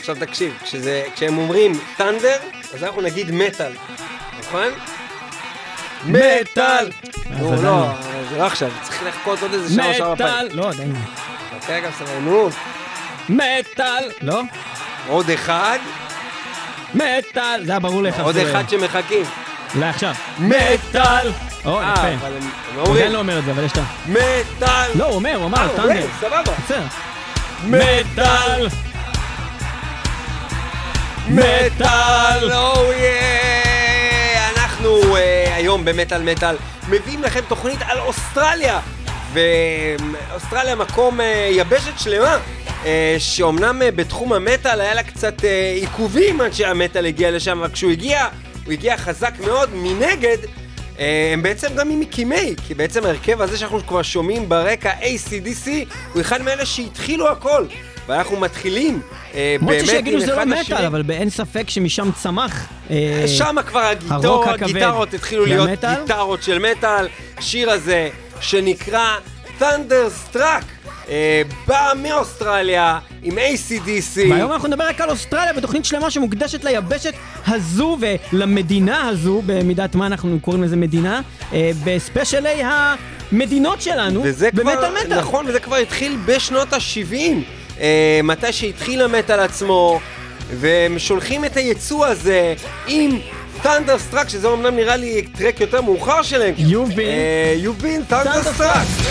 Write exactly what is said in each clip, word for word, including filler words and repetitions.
עכשיו תקשיב, כשזה, כשהם אומרים טנדר, אז אנחנו נגיד מטל, נכון? מטל! נו, לא, זה לא עכשיו, צריך לחכות עוד איזה שעה או שעה לפעמים. מטל! לא, עדיין. נתראה גם סבלנות. מטל! לא? עוד אחד. מטל! זה היה ברור לך. עוד אחד שמחכים. אולי עכשיו. מטל! או, יפה. אבל הם לא אומרים. הוא לא אומר את זה, אבל יש את... מטל! לא, הוא אומר, הוא אמר, טנדר. סבבה. בסדר. מטל! מטל! אויה! אנחנו היום במטל מטל מביאים לכם תוכנית על אוסטרליה, ואוסטרליה מקום יבשת שלמה שאומנם בתחום המטל היה לה קצת עיכובים עד שהמטל הגיע לשם, אבל כשהוא הגיע הוא הגיע חזק מאוד. מנגד הם בעצם גם ממקימי, כי בעצם ההרכב הזה שאנחנו כבר שומעים ברקע, איי סי די סי, הוא אחד מאלה שהתחילו הכל, ואנחנו מתחילים באמת עם אחד השני. מוצא שיגידו שזה לא מטל, אבל באין ספק שמשם צמח. שם כבר הגיטרות התחילו להיות גיטרות של מטל. השיר הזה שנקרא Thunderstruck בא מאוסטרליה עם איי סי די סי. והיום אנחנו נדבר רק על אוסטרליה בתוכנית שלמה שמוקדשת ליבשת הזו ולמדינה הזו, במידת מה אנחנו קוראים לזה מדינה, בספשיילי המדינות שלנו במטל מטל. נכון, וזה כבר התחיל בשנות ה-שבעים. מתי שהתחיל המטל עצמו, והם שולחים את היצוא הזה עם Thunderstruck, שזה אומנם נראה לי טרק יותר מאוחר שלהם. You've been, you've been Thunderstruck.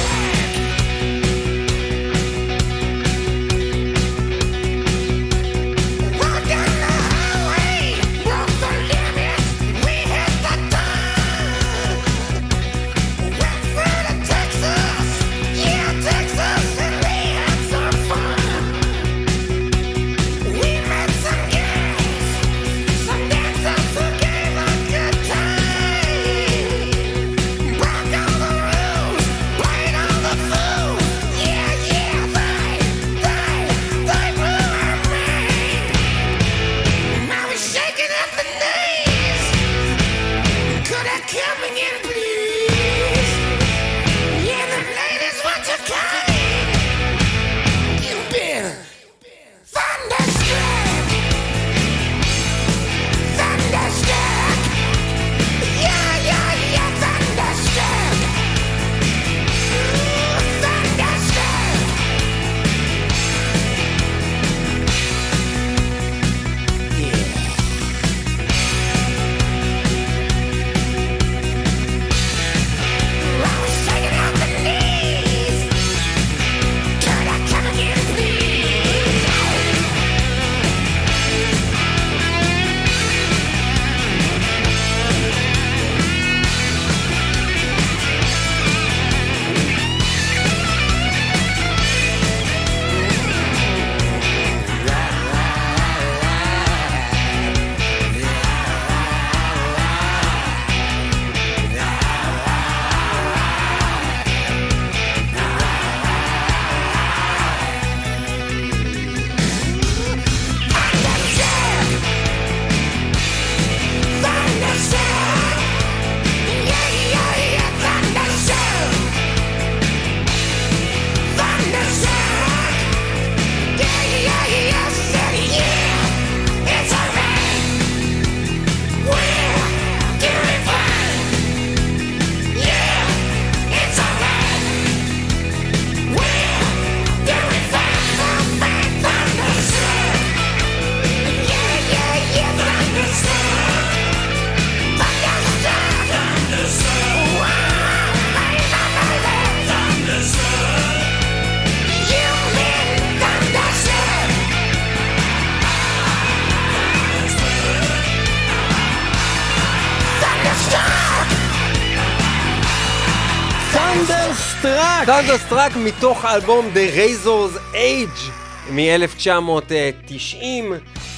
Thunderstruck מתוך האלבום The Razor's Age מ-אלף תשע מאות תשעים.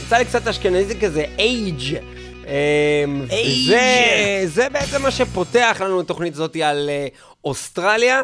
יצא לי קצת אשכנזי כזה, Age. זה בעצם מה שפותח לנו תוכנית הזאת על אוסטרליה,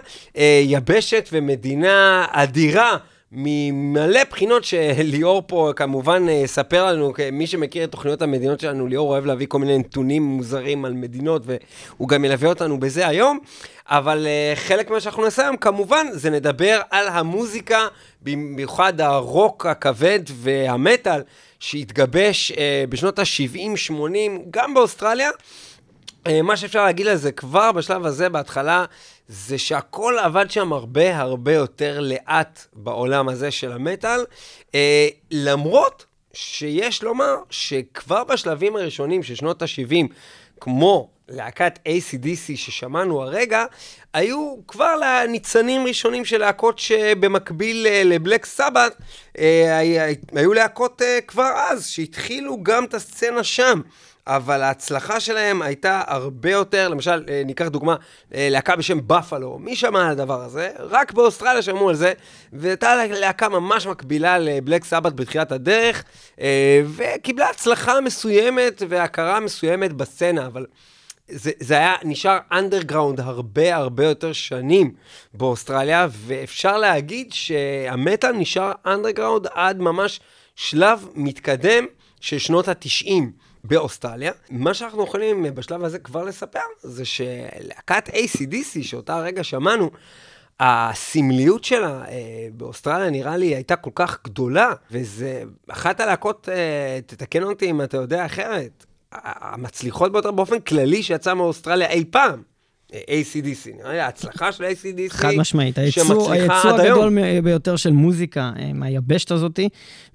יבשת ומדינה אדירה ממלא בחינות שליאור פה כמובן ספר לנו, מי שמכיר את תוכניות המדינות שלנו, ליאור אוהב להביא כל מיני נתונים מוזרים על מדינות, והוא גם ילווה אותנו בזה היום, אבל חלק מה שאנחנו נעשה היום כמובן זה נדבר על המוזיקה, במיוחד הרוק הכבד והמטל שהתגבש בשנות ה-שבעים שמונים גם באוסטרליה. מה שאפשר להגיד על זה כבר בשלב הזה בהתחלה, זה שהכל עבד שם הרבה הרבה יותר לאט בעולם הזה של המטל, למרות שיש לומר שכבר בשלבים הראשונים של שנות ה-שבעים, כמו להקת איי סי די סי ששמענו הרגע, היו כבר לניצנים ראשונים של להקות שבמקביל לבלק סבת, היו להקות כבר אז שהתחילו גם את הסצנה שם. אבל ההצלחה שלהם הייתה הרבה יותר, למשל, ניקח דוגמה, להקה בשם בפלו, מי שמע על הדבר הזה? רק באוסטרליה שמעו על זה, והייתה להקה ממש מקבילה לבלק סבת בתחילת הדרך, וקיבלה הצלחה מסוימת והכרה מסוימת בסצנה, אבל זה, זה היה נשאר אנדרגראונד הרבה הרבה יותר שנים באוסטרליה, ואפשר להגיד שהמטל נשאר אנדרגראונד עד ממש שלב מתקדם של שנות התשעים. באוסטרליה. מה שאנחנו יכולים בשלב הזה כבר לספר, זה שלהקת איי סי די סי, שאותה רגע שמענו, הסמליות שלה באוסטרליה נראה לי הייתה כל כך גדולה, וזה אחת הלהקות, תתקן אותי אם אתה יודע אחרת, המצליחות ביותר באופן כללי שיצא מאוסטרליה אי פעם. איי סי די סי, נראה לי, ההצלחה של איי סי די סי חד משמעית, הייצוא הגדול ביותר של מוזיקה מהיבשת הזאת,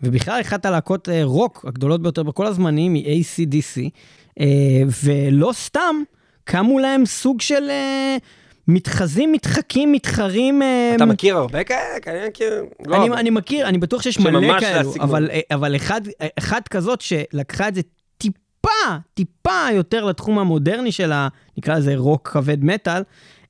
ובכלל אחת הלהקות רוק הגדולות ביותר בכל הזמנים היא איי סי די סי, ולא סתם קמו להם סוג של מתחזים, מתחקים, מתחרים. אתה מכיר הרבה כאלה? אני מכיר, אני מכיר, אני בטוח שיש מלא כאלו, אבל אחד כזאת שלקחה את זה טיפה, טיפה יותר לתחום המודרני של ה... נקרא לזה רוק כבד מטל,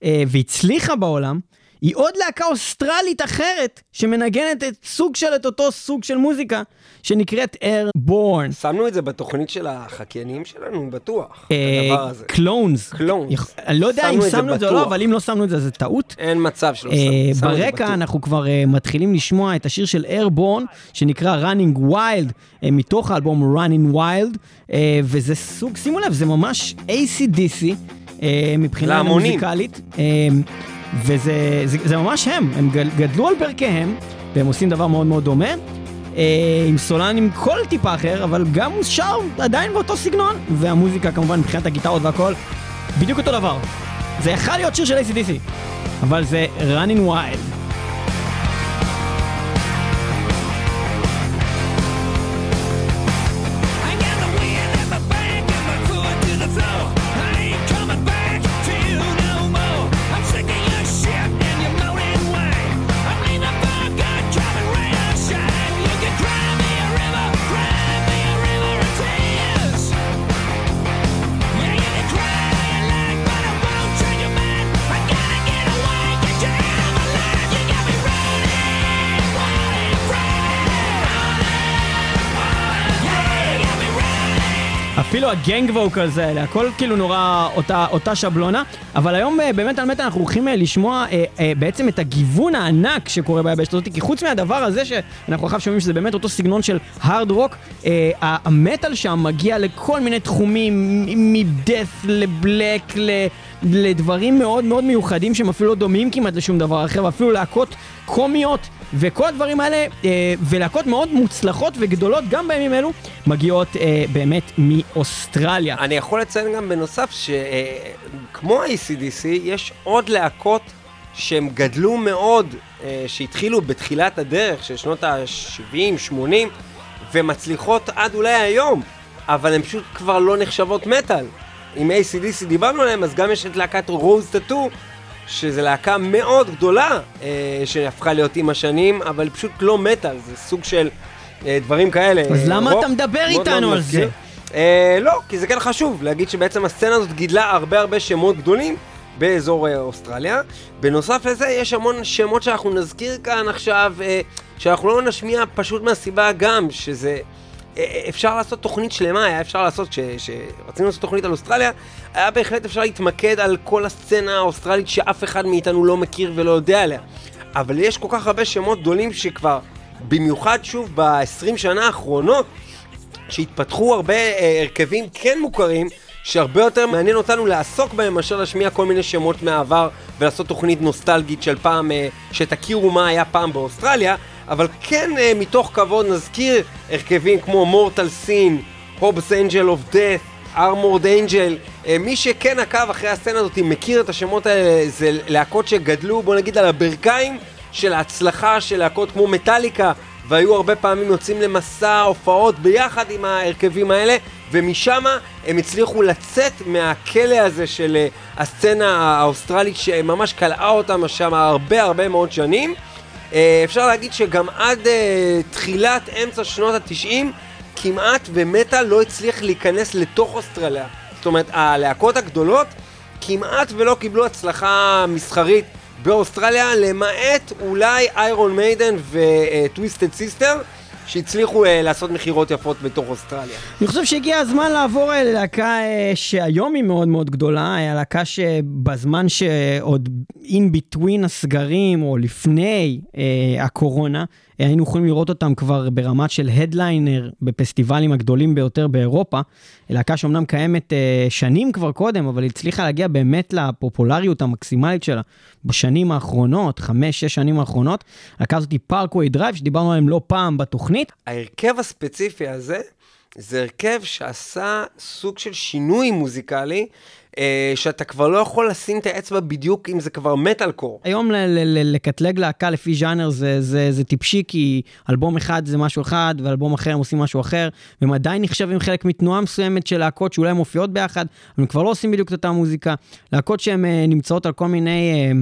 והצליחה בעולם, היא עוד להקה אוסטרלית אחרת, שמנגנת את סוג של, את אותו סוג של מוזיקה, שנקראת Airborne. שמנו את זה בתוכנית של החקיינים שלנו, בטוח, הדבר הזה. קלונס. קלונס. אני לא יודע אם שמנו את זה או לא, אבל אם לא שמנו את זה, זה טעות. אין מצב שלא שמנו. ברקע אנחנו כבר מתחילים לשמוע את השיר של Airborne, שנקרא Running Wild, מתוך האלבום Running Wild, וזה סוג, שימו לב, זה ממש איי סי די סי, מבחינה מוזיקלית. וזה זה, זה ממש הם, הם גדלו על ברכיהם, והם עושים דבר מאוד מאוד דומה, אה, עם סולן עם כל טיפה אחר, אבל גם הוא שר עדיין באותו סגנון, והמוזיקה כמובן מבחינת הגיטרות והכל, בדיוק אותו דבר. זה יכול להיות שיר של איי סי די סי, אבל זה Running Wild. אפילו הגנג ווקלס האלה, הכל כאילו נורא אותה, אותה שבלונה, אבל היום באמת על מטה אנחנו הולכים לשמוע אה, אה, בעצם את הגיוון הענק שקורה ביבשת הזאת, כי חוץ מהדבר הזה שאנחנו עכשיו שומעים שזה באמת אותו סגנון של הארד רוק, אה, המטל שם מגיע לכל מיני תחומים, מדף לבלק, ל... לדברים מאוד מאוד מיוחדים שהם אפילו לא דומים כמעט לשום דבר אחר, ואפילו להקות קומיות וכל הדברים האלה, ולהקות מאוד מוצלחות וגדולות גם בימים אלו, מגיעות באמת מאוסטרליה. אני יכול לציין גם בנוסף שכמו ה-איי סי די סי יש עוד להקות שהם גדלו מאוד, שהתחילו בתחילת הדרך של שנות ה-שבעים שמונים ומצליחות עד אולי היום, אבל הן פשוט כבר לא נחשבות מטל. עם איי סי די סי דיברנו עליהם, אז גם יש את להקת רוז טאטו, שזה להקה מאוד גדולה, אה, שהפכה להיות עם השנים, אבל פשוט לא מטל, זה סוג של אה, דברים כאלה. אז למה רוק, אתה מדבר איתנו לא על זה? אה, לא, כי זה כן חשוב להגיד שבעצם הסצנה הזאת גידלה הרבה הרבה שמות גדולים באזור אוסטרליה. בנוסף לזה יש המון שמות שאנחנו נזכיר כאן עכשיו, אה, שאנחנו לא נשמיע פשוט מהסיבה גם שזה... אפשר לעשות תוכנית שלמה, היה אפשר לעשות, כשרצינו לעשות תוכנית על אוסטרליה, היה בהחלט אפשר להתמקד על כל הסצנה האוסטרלית שאף אחד מאיתנו לא מכיר ולא יודע עליה. אבל יש כל כך הרבה שמות גדולים שכבר, במיוחד שוב ב-עשרים שנה האחרונות, שהתפתחו הרבה הרכבים כן מוכרים, שהרבה יותר מעניין אותנו לעסוק בהם מאשר להשמיע כל מיני שמות מהעבר ולעשות תוכנית נוסטלגית של פעם, שתכירו מה היה פעם באוסטרליה, אבל כן מתוך כבוד נזכיר הרכבים כמו מורטל סין, הובס אנג'ל אוף דאט, ארמורד אנג'ל. מי שכן עקב אחרי הסצנה הזאת מכיר את השמות האלה, זה להקות שגדלו בוא נגיד על הברכיים של ההצלחה של להקות כמו מטליקה, והיו הרבה פעמים יוצאים למסע הופעות ביחד עם ההרכבים האלה, ומשם הם הצליחו לצאת מהכלא הזה של הסצנה האוסטרלית שממש קלעה אותם שם הרבה הרבה מאוד שנים. אפשר להגיד שגם עד תחילת אמצע שנות התשעים כמעט ומטל לא הצליח להיכנס לתוך אוסטרליה. זאת אומרת, הלהקות הגדולות כמעט ולא קיבלו הצלחה מסחרית באוסטרליה, למעט אולי איירון מיידן וטוויסטד סיסטר, שהצליחו לעשות מחירות יפות בתוך אוסטרליה. אני חושב שהגיע הזמן לעבור ללהקה שהיום היא מאוד מאוד גדולה, הלהקה שבזמן שעוד in between הסגרים או לפני הקורונה, היינו יכולים לראות אותם כבר ברמת של הדליינר בפסטיבלים הגדולים ביותר באירופה. להקה שאומנם קיימת שנים כבר קודם, אבל הצליחה להגיע באמת לפופולריות המקסימלית שלה בשנים האחרונות, חמש, שש שנים האחרונות. להקה הזאת היא פארקווי דרייב, שדיברנו עליהם לא פעם בתוכנית. ההרכב הספציפי הזה, זה הרכב שעשה סוג של שינוי מוזיקלי, שאתה כבר לא יכול לשים את האצבע בדיוק אם זה כבר מטל קור. היום לקטלג להקה לפי ז'אנר זה טיפשי, כי אלבום אחד זה משהו אחד ואלבום אחר הם עושים משהו אחר, והם עדיין נחשבים חלק מתנועה מסוימת של להקות שאולי מופיעות ביחד, אבל הם כבר לא עושים בדיוק את אותה מוזיקה. להקות שהן נמצאות על כל מיני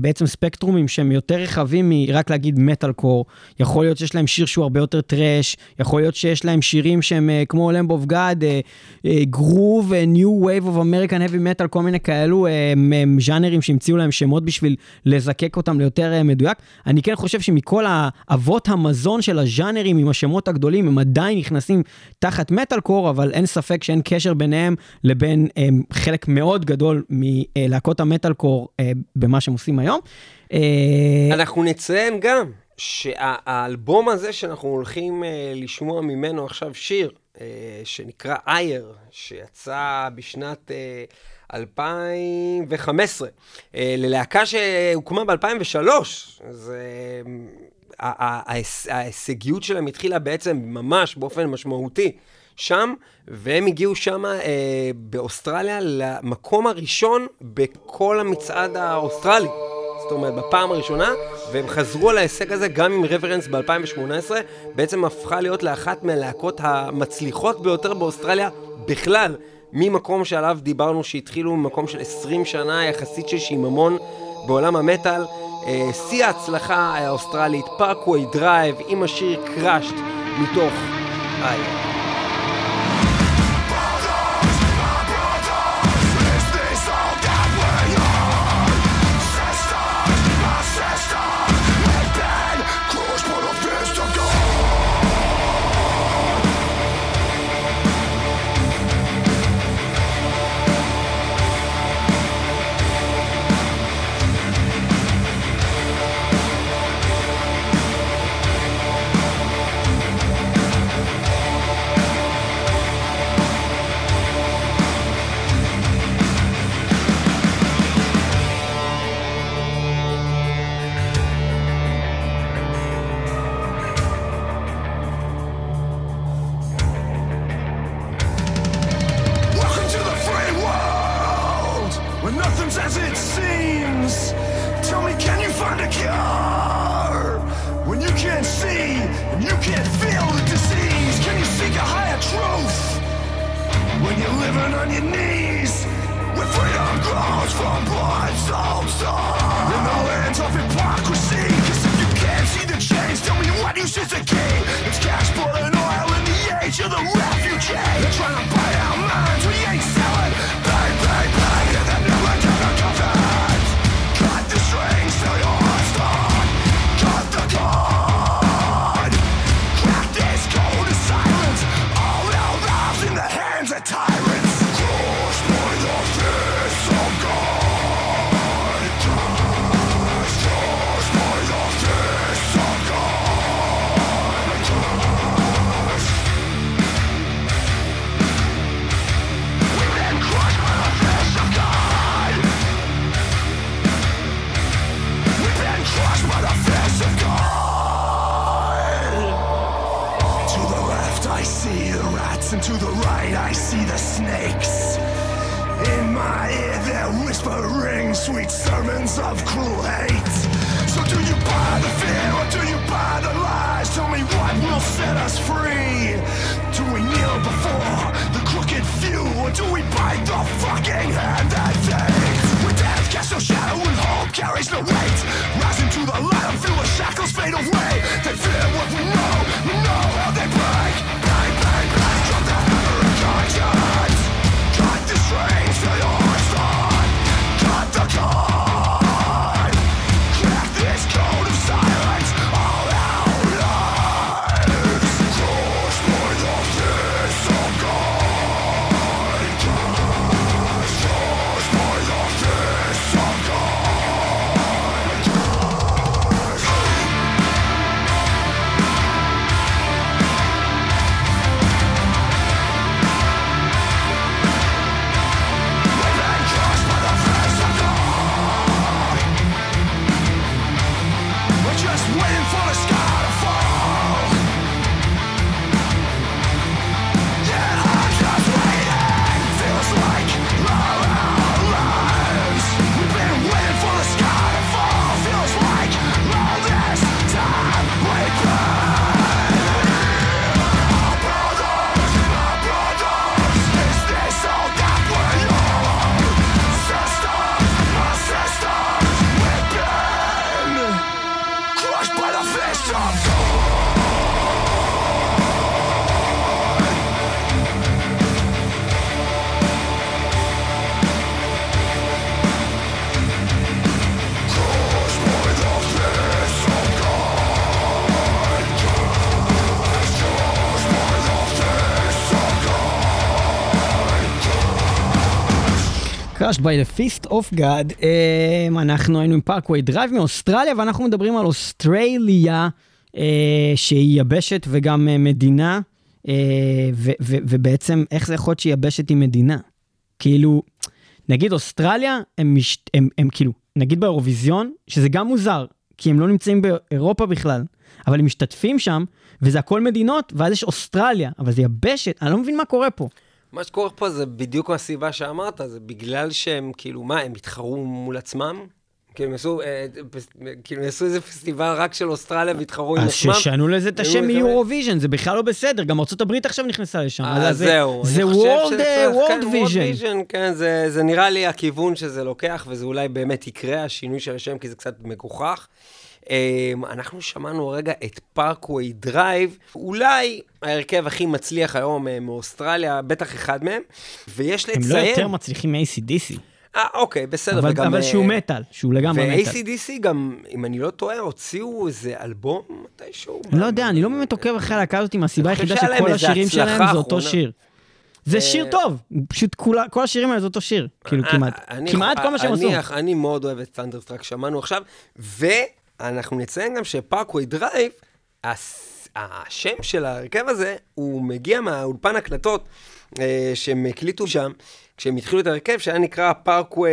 בעצם ספקטרומים שהם יותר רחבים מרק להגיד מטל קור. יכול להיות שיש להם שיר שהוא הרבה יותר טרש, יכול להיות שיש להם שירים שהם כמו Lamb of God, גרוב, ניו wave of American heavy metal, כל מיני כאלו ז'אנרים שהמציאו להם שמות בשביל לזקק אותם ליותר מדויק. אני כן חושב שמכל האבות המזון של הז'אנרים עם השמות הגדולים הם עדיין נכנסים תחת מטל קור, אבל אין ספק שאין קשר ביניהם לבין חלק מאוד גדול מלהקות המטל קור במה שהם עושים היום. אנחנו נציין גם שהאלבום הזה שאנחנו הולכים לשמוע ממנו עכשיו שיר שנקרא אייר, שיצא בשנת אלפיים וחמש עשרה, ללהקה שהוקמה ב-אלפיים ושלוש, זה ההישגיות שלהם התחילה בעצם ממש באופן משמעותי שם, והם הגיעו שם אה, באוסטרליה למקום הראשון בכל המצעד האוסטרלי, זאת אומרת בפעם הראשונה, והם חזרו על ההישג הזה גם עם רברנס ב-אלפיים ושמונה עשרה, בעצם הפכה להיות לאחת מהלהקות המצליחות ביותר באוסטרליה בכלל, ממקום שעליו דיברנו שהתחילו ממקום של עשרים שנה יחסית של שיממון בעולם המטל. אה, שיא ההצלחה האוסטרלית, פארקווי דרייב עם השיר קראשט מתוך אייר. Let's go! whispering sweet sermons of cruel hate. So do you buy the fear or do you buy the lies? Tell me what will set us free. Do we kneel before the crooked few or do we bite the fucking hand that feeds? When death casts no shadow and hope carries no weight, rising to the light I feel the shackles fade away. They fear what we know, we know how they break. Bang, bang, bang, drop the hammer and conscience. Cut the strings to your side. Cut the cord. Crack this code of silence. All our lives crossed by the fist of God. Crossed by the fist of Crushed by the Fist of God. um, אנחנו היינו עם Parkway Drive מאוסטרליה, ואנחנו מדברים על אוסטרליה, uh, שהיא יבשת וגם uh, מדינה, uh, ו- ו- ובעצם איך זה יכול להיות שהיא יבשת היא מדינה? כאילו, נגיד אוסטרליה, הם, מש- הם, הם כאילו, נגיד באירוויזיון, שזה גם מוזר, כי הם לא נמצאים באירופה בכלל, אבל הם משתתפים שם, וזה הכל מדינות, ואז יש אוסטרליה, אבל זה יבשת, אני לא מבין מה קורה פה. מה שקורה פה זה בדיוק הסיבה שאמרת, זה בגלל שהם, כאילו, מה, הם התחרו מול עצמם? כאילו, הם עשו, אה, פס, כאילו, עשו איזה פסטיבל רק של אוסטרליה והתחרו עם עצמם. אז ששנו לזה את השם מיורוביז'ן, זה בכלל לא בסדר, גם ארצות הברית עכשיו נכנסה לשם. אז זהו. זה World Vision. כן, זה, זה נראה לי הכיוון שזה לוקח, וזה אולי באמת יקרה, השינוי של השם, כי זה קצת מגוחך. אנחנו שמענו רגע את פארקווי דרייב, אולי ההרכב הכי מצליח היום מאוסטרליה, בטח אחד מהם, ויש לציין... הם לא יותר מצליחים מ-איי סי די סי. אה, אוקיי, בסדר. אבל, וגם, אבל שהוא מטל, שהוא לגמרי מטל. ו-איי סי די סי גם, אם אני לא טועה, הוציאו איזה אלבום מתישהו. אני לא יודע, אני לא באמת עוקב אחרי הלהקה הזאת, עם הסיבה היחידה שכל השירים שלהם זה אותו שיר. זה שיר טוב, פשוט כולה, כל השירים האלה זה אותו שיר, כאילו כמעט. כמעט כל מה שהם עשו. אני מאוד אוהב את Thunderstruck, שמענו עכשיו, ו... אנחנו נציין גם שפארקווי דרייב, השם של הרכב הזה, הוא מגיע מהאולפן הקלטות שהם הקליטו שם, כשהם התחילו את הרכב, שהיה נקרא פארקווי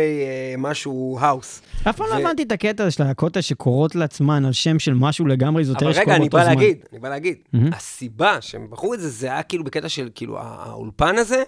משהו האוס. אף פעם לא הבנתי את הקטע של הקוטה שקורות לעצמן, על שם של משהו לגמרי זוטר שקורות הזמן. אבל רגע, אני בא להגיד, אני בא להגיד, הסיבה שהם בחרו את זה, זה היה כאילו בקטע של, כאילו, האולפן הזה,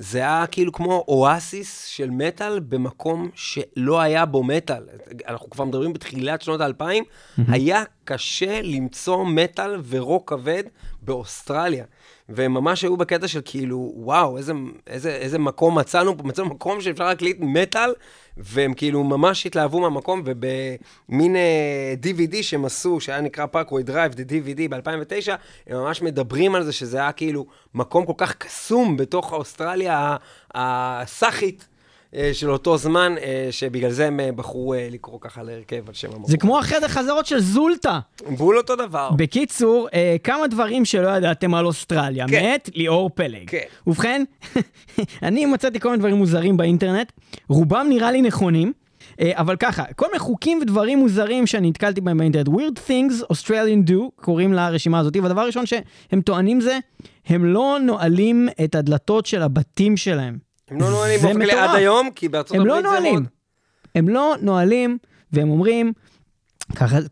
זה היה כאילו כמו אואסיס של מטל במקום שלא היה בו מטל. אנחנו כבר מדברים בתחילת שנות האלפיים, היה קשה למצוא מטל ורוק כבד באוסטרליה. והם ממש היו בקטע של כאילו, וואו, איזה, איזה, איזה מקום מצאנו, מצאנו מקום שאפשר להקליט מטל, והם כאילו ממש התלהבו מהמקום, ובמין די וי די שהם עשו, שהיה נקרא פארקווי דרייב, דה די וי די ב-אלפיים ותשע, הם ממש מדברים על זה, שזה היה כאילו מקום כל כך קסום בתוך האוסטרליה הסאחית, של אותו זמן, שבגלל זה הם בחרו לקרוא ככה להרכב על שם המקום. זה כמו אחת החזרות של זולטה. בול אותו דבר. בקיצור, כמה דברים שלא ידעתם על אוסטרליה. מת ליאור פלג. ובכן, אני מצאתי כל מיני דברים מוזרים באינטרנט, רובם נראה לי נכונים, אבל ככה, כל מיני חוקים ודברים מוזרים שאני התקלתי בהם באינטרנט. Weird things Australian do, קוראים לה הרשימה הזאת, והדבר הראשון שהם טוענים זה, הם לא נועלים את הדלתות של הבתים שלהם. הם לא נועלים באופן כלי עד היום, כי בארצות הברית זה מאוד. הם לא נועלים, והם אומרים,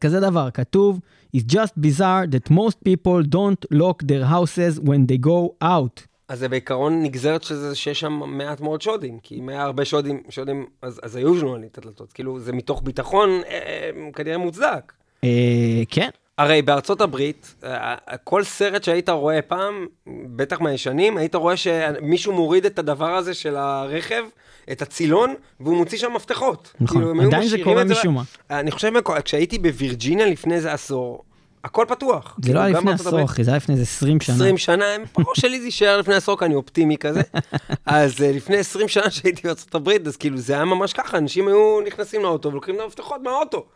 כזה דבר, כתוב, It's just bizarre that most people don't lock their houses when they go out. אז זה בעיקרון נגזרת שזה שיש שם מעט מאוד שודים, כי אם היה הרבה שודים, שודים אז, אז היו ג'נוענים את הדלתות, כאילו זה מתוך ביטחון אה, כנראה מוצדק. אה, כן. הרי בארצות הברית, כל סרט שהיית רואה פעם, בטח מהישנים, היית רואה שמישהו מוריד את הדבר הזה של הרכב, את הצילון, והוא מוציא שם מפתחות. נכון, כאילו, עדיין זה קורה משום מה. אני חושב, כשהייתי בווירג'יניה לפני איזה עשור, הכל פתוח. זה לא היה לפני עשור, אחי, זה היה לפני איזה עשרים שנה. עשרים שנה, פרוש שלי זה יישאר לפני עשור, כי אני אופטימי כזה. אז לפני עשרים שנה שהייתי בארצות הברית, אז כאילו זה היה ממש ככה, אנשים היו נכנסים לאוטו, ולוקחים למפתחות מהאוטו.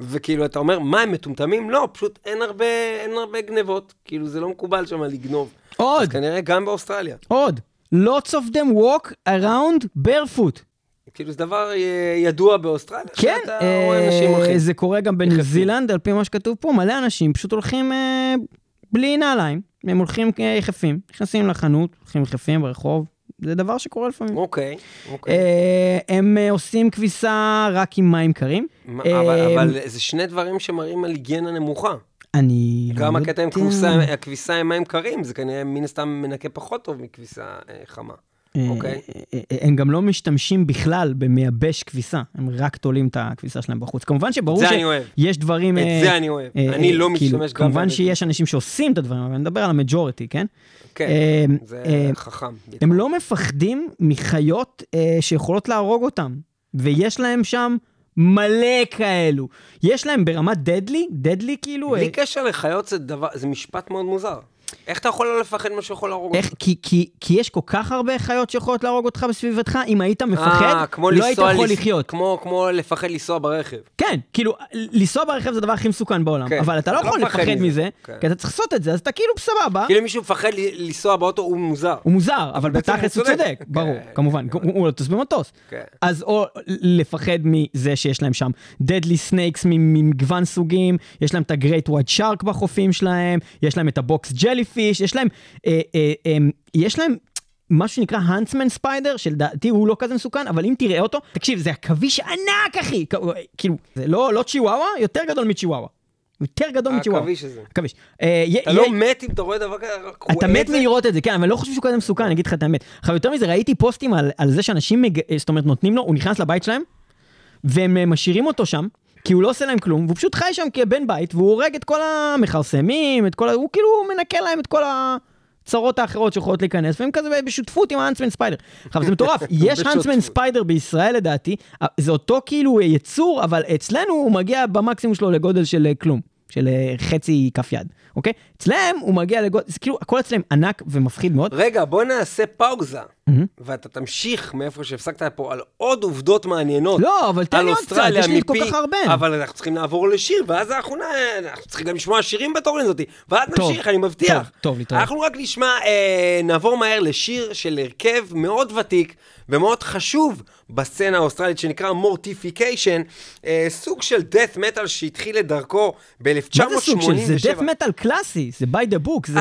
וכאילו אתה אומר, מה הם מטומטמים? לא, פשוט אין הרבה, אין הרבה גנבות. כאילו זה לא מקובל שם לגנוב. עוד. אז כנראה גם באוסטרליה. עוד. Lots of them walk around barefoot. כאילו זה דבר ידוע באוסטרליה, כן, שאתה אה, רואה אנשים הולכים. זה קורה גם בניו זילנד, על פי מה שכתוב פה, מלא אנשים פשוט הולכים אה, בלי נעליים, הם הולכים אה, יחפים, נכנסים לחנות, הולכים יחפים ברחוב, זה דבר שקורה לפעמים. אוקיי, אוקיי. אה, הם אה, עושים כביסה רק עם מים קרים. אבל, אה, אבל זה שני דברים שמראים על היגיינה נמוכה. אני גם הקטע עם הכביסה עם מים קרים, זה כנראה מן הסתם מנקה פחות טוב מכביסה אה, חמה. אוקיי. הם גם לא משתמשים בכלל במייבש כביסה, הם רק תולים את הכביסה שלהם בחוץ. כמובן שברור שיש דברים... את זה אני אוהב. אני לא משתמש גם... כמובן שיש אנשים שעושים את הדברים, אבל אני מדבר על המג'וריטי, כן? כן, זה חכם. הם לא מפחדים מחיות שיכולות להרוג אותם, ויש להם שם מלא כאלו. יש להם ברמת דדלי, דדלי כאילו... בלי קשר לחיות זה משפט מאוד מוזר. איך אתה יכול לא לפחד מה שיכול להרוג אותך? כי, כי, כי יש כל כך הרבה חיות שיכולות להרוג אותך בסביבתך, אם היית מפחד, 아, לא היית יכול לס... לחיות. כמו, כמו לפחד לנסוע ברכב. כן, כאילו, לנסוע ברכב זה הדבר הכי מסוכן בעולם, כן. אבל אתה לא, לא יכול לפחד מזה, מזה כן. כי אתה צריך לעשות את זה, אז אתה כאילו בסבבה. כאילו מישהו מפחד לנסוע באוטו, הוא מוזר. הוא מוזר, אבל בתכלס הוא צודק, ברור, כן, כמובן, כן. הוא לטוס במטוס. כן. אז או לפחד מזה שיש להם שם דדלי סנייקס ממגוון סוגים, יש להם את הגרייט ווייד שארק בחופים שלהם, יש להם את הבוקס ג'לי פיש, יש להם, אה, אה, אה, יש להם משהו שנקרא הנסמן ספיידר, שלדעתי הוא לא כזה מסוכן, אבל אם תראה אותו, תקשיב, זה הכביש ענק, אחי, כאילו, זה לא, לא צ'יוואווה, יותר גדול מצ'יוואווה, יותר גדול מצ'יוואווה. הכביש הזה. הכביש. אה, אתה י- לא י- מת אם אתה רואה דבר כזה. אתה מת מלראות את זה, כן, אבל לא חושב שהוא כזה מסוכן, אני אגיד לך את האמת. אחרי יותר מזה, ראיתי פוסטים על, על זה שאנשים, מג... זאת אומרת, נותנים לו, הוא נכנס לבית שלהם, והם משאירים אותו שם, כי הוא לא עושה להם כלום, והוא פשוט חי שם כבן בית, והוא הורג את כל המחרסמים, את כל ה... הוא כאילו מנקה להם את כל הצרות האחרות שיכולות להיכנס, והם כזה בשותפות עם ההנסמן ספיידר. עכשיו, זה מטורף, יש הנסמן ספיידר בישראל לדעתי, זה אותו כאילו יצור, אבל אצלנו הוא מגיע במקסימום שלו לגודל של כלום, של חצי כף יד, אוקיי? אצלם הוא מגיע לגודל, זה כאילו, הכל אצלם ענק ומפחיד מאוד. רגע, בוא נעשה פאוזה. ואתה תמשיך מאיפה שהפסקת פה על עוד עובדות מעניינות. לא, אבל תן לי עוד קצת, יש לי כל כך הרבה. אבל אנחנו צריכים לעבור לשיר, ואז אנחנו צריכים גם לשמוע שירים בתורן הזאת, ואז נמשיך, אני מבטיח. אנחנו רק נשמע, נעבור מהר לשיר של הרכב מאוד ותיק ומאוד חשוב בסצנה האוסטרלית, שנקרא Mortification, סוג של death metal שהתחיל לדרכו ב-אלף תשע מאות שמונים ושבע. מה זה סוג של? זה death metal קלאסי, זה by the book.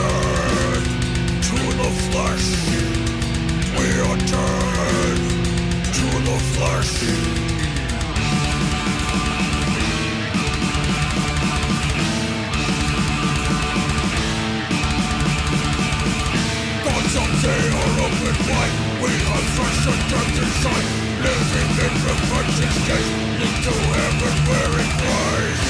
Dead to the flesh, we are dead to the flesh. Thoughts of day are open wide, we are fresh and death inside, living in reflection's gaze, into heaven where it lies.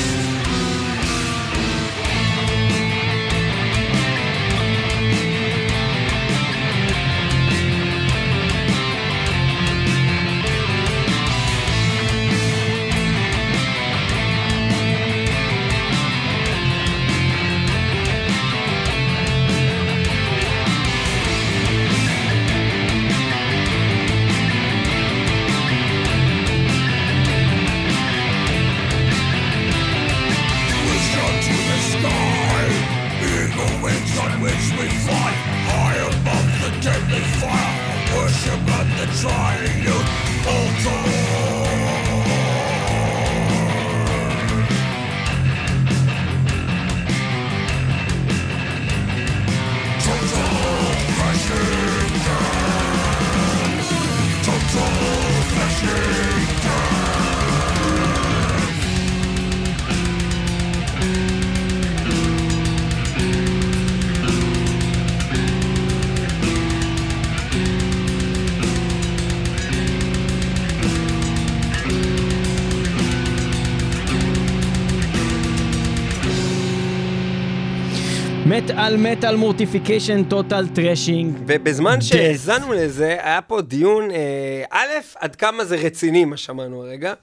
מטל מטל מורטיפיקיישן טוטל טרשינג. ובזמן שהזענו לזה היה פה דיון אה, א' עד כמה זה רציני מה שמענו הרגע,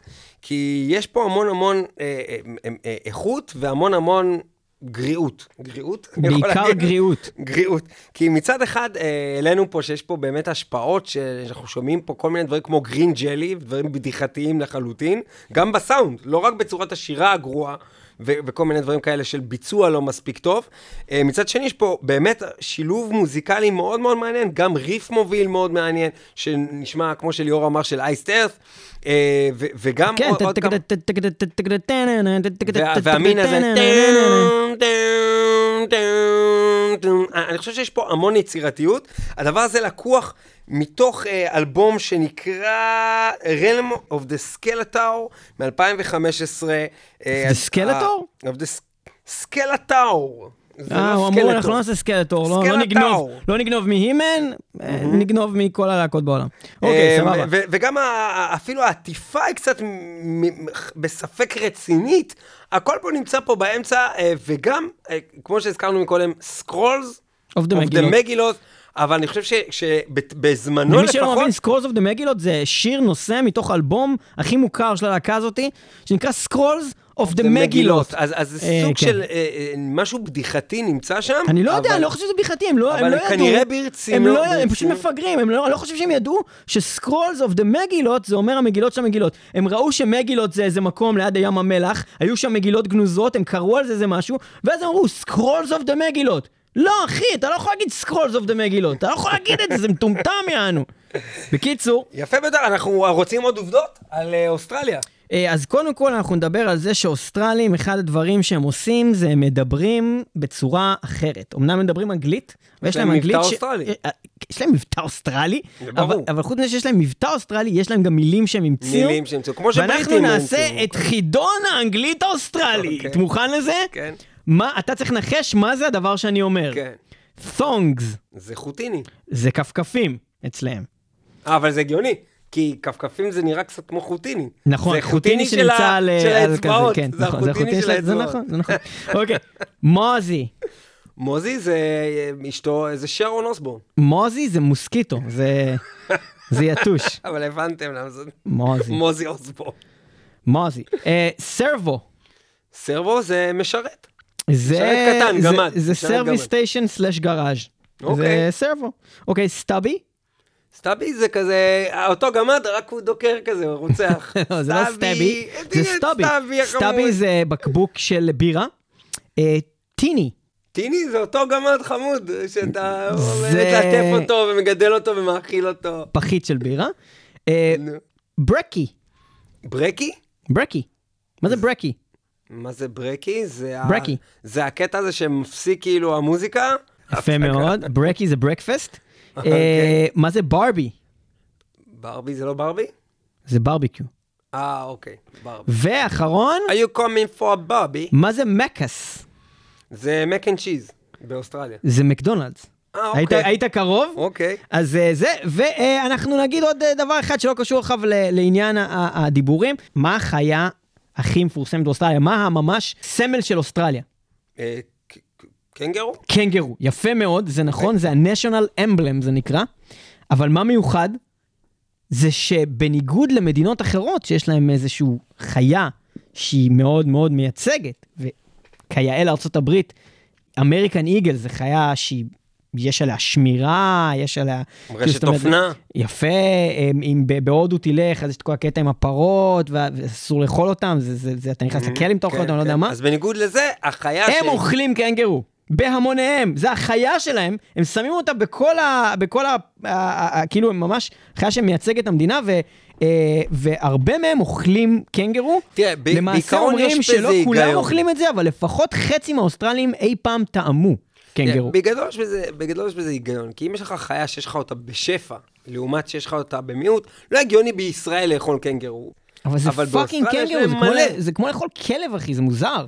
כי יש פה המון המון אה, אה, אה, אה, איכות והמון המון גריעות, גריעות? בעיקר גריעות. גריעות, כי מצד אחד אלינו פה שיש פה באמת השפעות שאנחנו שומעים פה כל מיני דברים כמו גרין ג'לי, דברים בדיחתיים לחלוטין, גם בסאונד, לא רק בצורת השירה הגרועה, וכל מיני דברים כאלה של ביצוע לא מספיק טוב. מצד שני יש פה באמת שילוב מוזיקלי מאוד מאוד מעניין, גם ריף מוביל מאוד מעניין, שנשמע כמו שליאור אמר של אייסט ארת' וגם עוד כמה... והמין הזה... אני חושב שיש פה המון יצירתיות. הדבר הזה לקוח מתוך אלבום שנקרא Realm of the Skeletor מ-אלפיים וחמש עשרה. The Skeletor? Of the Skeletor. אה, הוא אמור, אנחנו לא נעשה סקלטור, לא נגנוב מהימן, נגנוב מכל הלהקות בעולם. אוקיי, סבבה. וגם אפילו העטיפה היא קצת בספק רצינית, הכל פה נמצא פה באמצע, וגם, כמו שהזכרנו מקודם, Scrolls of the Megilot, אבל אני חושב שבזמנו לפחות... למי שלא מבין, Scrolls of the Megilot זה שיר נושא מתוך אלבום הכי מוכר של הלהקה הזאת, שנקרא Scrolls of the Megilot. אז זה סוג של משהו בדיחתי נמצא שם. אני לא יודע, אני לא חושב שזה בדיחתי, הם לא ידעו. אבל כנראה ברצינות. הם פשוט מפגרים, אני לא חושב שהם ידעו ש-Scrolls of the Megilot זה אומר המגילות של המגילות. הם ראו שמגילות זה איזה מקום ליד הים המלח, היו שם מגילות גנוזות, הם קראו על זה איזה משהו, ואז אמרו, Scrolls of the Megilot. לא, אחי, אתה לא יכול להגיד Scrolls of the Megilot, אתה לא יכול להגיד את זה, זה מטומטם יענו. בקיצור. יפה ביותר, אנחנו רוצים עוד עובדות על אוסטרליה. אז קודם כל אנחנו נדבר על זה שאוסטרלים, אחד הדברים שהם עושים זה הם מדברים בצורה אחרת. אמנם מדברים אנגלית, ויש להם אנגלית... מבטא ש... אוסטרלי. יש להם מבטא אוסטרלי, אבל, אבל חוץ מזה שיש להם מבטא אוסטרלי, יש להם גם מילים שהם המציאו. מילים שהם המציאו, כמו שבריטים המציאו. ואנחנו נעשה את חידון האנגלית האוסטרלית. Okay. מוכן לזה? כן. Okay. מה, אתה צריך לנחש מה זה הדבר שאני אומר. כן. Okay. Thongs. זה חוטיני. זה כפכפים אצלהם. אבל זה הגיוני. כי כפכפים זה נראה קצת כמו חוטיני. נכון, חוטיני שנמצא על האצבעות. זה החוטיני של האצבעות. זה נכון. אוקיי, מוזי. מוזי זה אשתו, זה שרון אוסבורן. מוזי זה מוסקיטו, זה יתוש. אבל הבנתם למה זה מוזי אוסבורן. מוזי. סרבו. סרבו זה משרת. זה, משרת קטן, זה, גמד. זה סרוויס סטיישן סלש גראז'. זה סרבו. אוקיי, סטאבי? סטאבי זה כזה, אותו גמד, רק הוא דוקר כזה, הוא רוצח. לא, זה לא סטאבי, זה סטאבי. סטאבי זה בקבוק של בירה. טיני. טיני זה אותו גמד חמוד, שאתה מלטף אותו ומגדל אותו ומאכיל אותו. פחית של בירה. ברקי. ברקי? ברקי. מה זה ברקי? מה זה ברקי? ברקי. זה הקטע הזה שמפסיק כאילו המוזיקה. יפה מאוד. ברקי זה ברקפסט. מה זה ברבי? ברבי זה לא ברבי? זה ברביקיו. אה, אוקיי. ואחרון? Are you coming for Barbie? מה זה מקס? זה מק אנד צ'יז באוסטרליה. זה מקדונלדס. היית קרוב? אוקיי. אז זה, ואנחנו נגיד עוד דבר אחד שלא קשור עכשיו לעניין הדיבורים. מה החיה הכי מפורסמת באוסטרליה? מה הממש סמל של אוסטרליה? קנגרו? קנגרו, יפה מאוד, זה נכון, זה ה-National Emblem זה נקרא, אבל מה מיוחד? זה שבניגוד למדינות אחרות שיש להם איזשהו חיה שהיא מאוד מאוד מייצגת, וכיאה לארצות הברית, אמריקן איגל זה חיה שהיא יש עליה שמירה, יש עליה... רשת אופנה. יפה, אם בהודו תלך, אז יש את כל הקטע עם הפרות, ואסור לאכול אותם, אתה נכנס לכלא אם אתה אוכל אותם, אני לא יודע מה. אז בניגוד לזה, החיה... הם אוכלים קנגרו, בהמוניהם, זה החיה שלהם, הם שמים אותה בכל ה... כאילו, הם ממש חיה שמייצגת את המדינה, והרבה מהם אוכלים קנגרו. למעשה אומרים שלא כולם אוכלים את זה, אבל לפחות חצי מהאוסטרלים אי פעם טעמו. קנגרו. בגדול יש בזה, בגדול יש בזה היגיון, כי אם יש לך חיה שיש לך אותה בשפע, לעומת שיש לך אותה במיעוט, לא הגיוני בישראל לאכול קנגרו. אבל זה פאקינג קנגרו, זה כמו לאכול כלב, אחי, זה מוזר.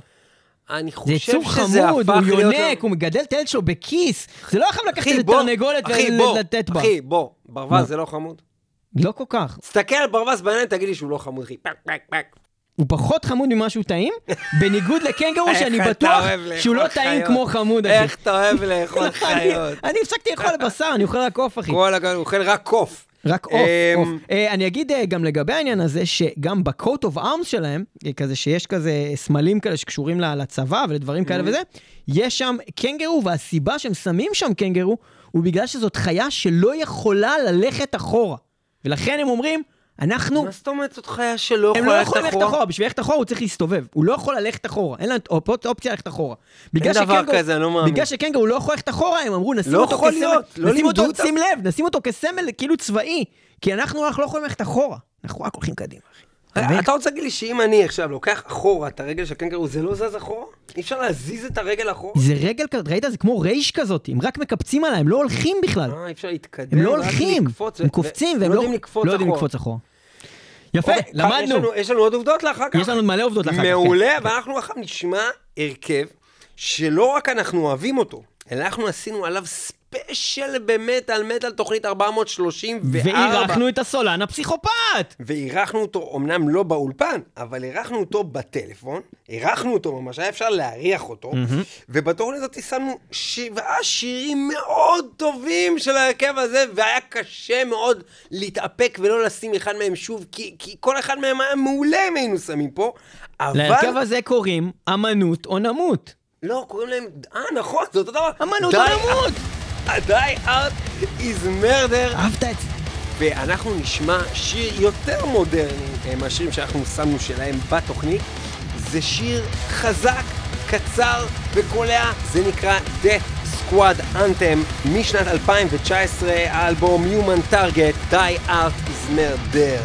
אני חושב שזה הפך להיות... זה יצור חמוד, הוא יונק, הוא מגדל את הילד שלו בכיס, זה לא יכול לקחת את התרנגולת ולתת בה. אחי, בוא, ברווז זה לא חמוד? לא כל כך. תסתכל על ברווז בעיניים, תגיד לי שהוא לא חמוד, אחי. פק, פק, פק. הוא פחות חמוד ממשהו טעים, בניגוד לקנגרו שאני בטוח שהוא לא טעים כמו חמוד, אחי. איך אתה אוהב לאכול חיות. אני הפסקתי לאכול בשר, אני אוכל רק קוף, אחי. הוא אוכל רק קוף. רק אוף, אוף. אני אגיד גם לגבי העניין הזה, שגם בקוט אוף ארמס שלהם, כזה שיש כזה סמלים כאלה שקשורים לצבא ולדברים כאלה וזה, יש שם קנגרו, והסיבה שהם שמים שם קנגרו, הוא בגלל שזאת חיה שלא יכולה ללכת אחורה. ולכן הם אומרים, אנחנו... מה זאת אומרת זאת חיה שלא יכולה ללכת אחורה? הם לא יכולים ללכת אחורה, בשביל ללכת אחורה הוא צריך להסתובב, הוא לא יכול ללכת אחורה, אין להם אופציה ללכת אחורה. אין דבר כזה, אני לא מאמין. בגלל שקנגרו הוא לא יכול ללכת אחורה, הם אמרו, נשים אותו כסמל, נשים אותו, שים לב, נשים אותו כסמל כאילו צבאי, כי אנחנו לא יכולים ללכת אחורה, אנחנו רק הולכים קדימה, אחי. אתה רוצה להגיד לי שאם אני עכשיו לוקח אחורה את הרגל של קנגרו, זה לא זז אחורה? אי אפשר להזיז את הרגל אחורה? זה רגל כזאת, ראית? זה כמו רייש כזאת, הם רק מקפצים עליה, הם לא הולכים בכלל. אה, אי אפשר להתקדם. הם לא הולכים, הם קופצים והם לא יודעים לקפוץ אחורה. יפה, למדנו. יש לנו עוד עובדות לאחר כך. יש לנו עוד מלא עובדות לאחר כך. מעולה, ואנחנו אחר נשמע הרכב שלא רק אנחנו אוהבים אותו, אלא אנחנו עשינו עליו ספ פשל באמת על מטל תוכנית ארבע שלושים וארבע. ואירחנו את הסולן הפסיכופת. ואירחנו אותו, אמנם לא באולפן, אבל אירחנו אותו בטלפון, אירחנו אותו ממש, היה אפשר להריח אותו, mm-hmm. ובתוכנית הזאת שמנו שבעה שירים מאוד טובים של הרכב הזה, והיה קשה מאוד להתאפק ולא לשים אחד מהם שוב, כי, כי כל אחד מהם היה מעולה אם היינו שמים פה, אבל... להרכב הזה קוראים אמנות או נמות. לא, קוראים להם... אה, נכון, זה אותו דבר. אמנות די... או נמות! Die Art is Murder. אהבת את זה. ואנחנו נשמע שיר יותר מודרני מהשירים שאנחנו שמנו שלהם בתוכנית. זה שיר חזק, קצר וקולע. זה נקרא Death Squad Anthem משנת אלפיים תשע עשרה, האלבום Human Target, Die Art is Murder.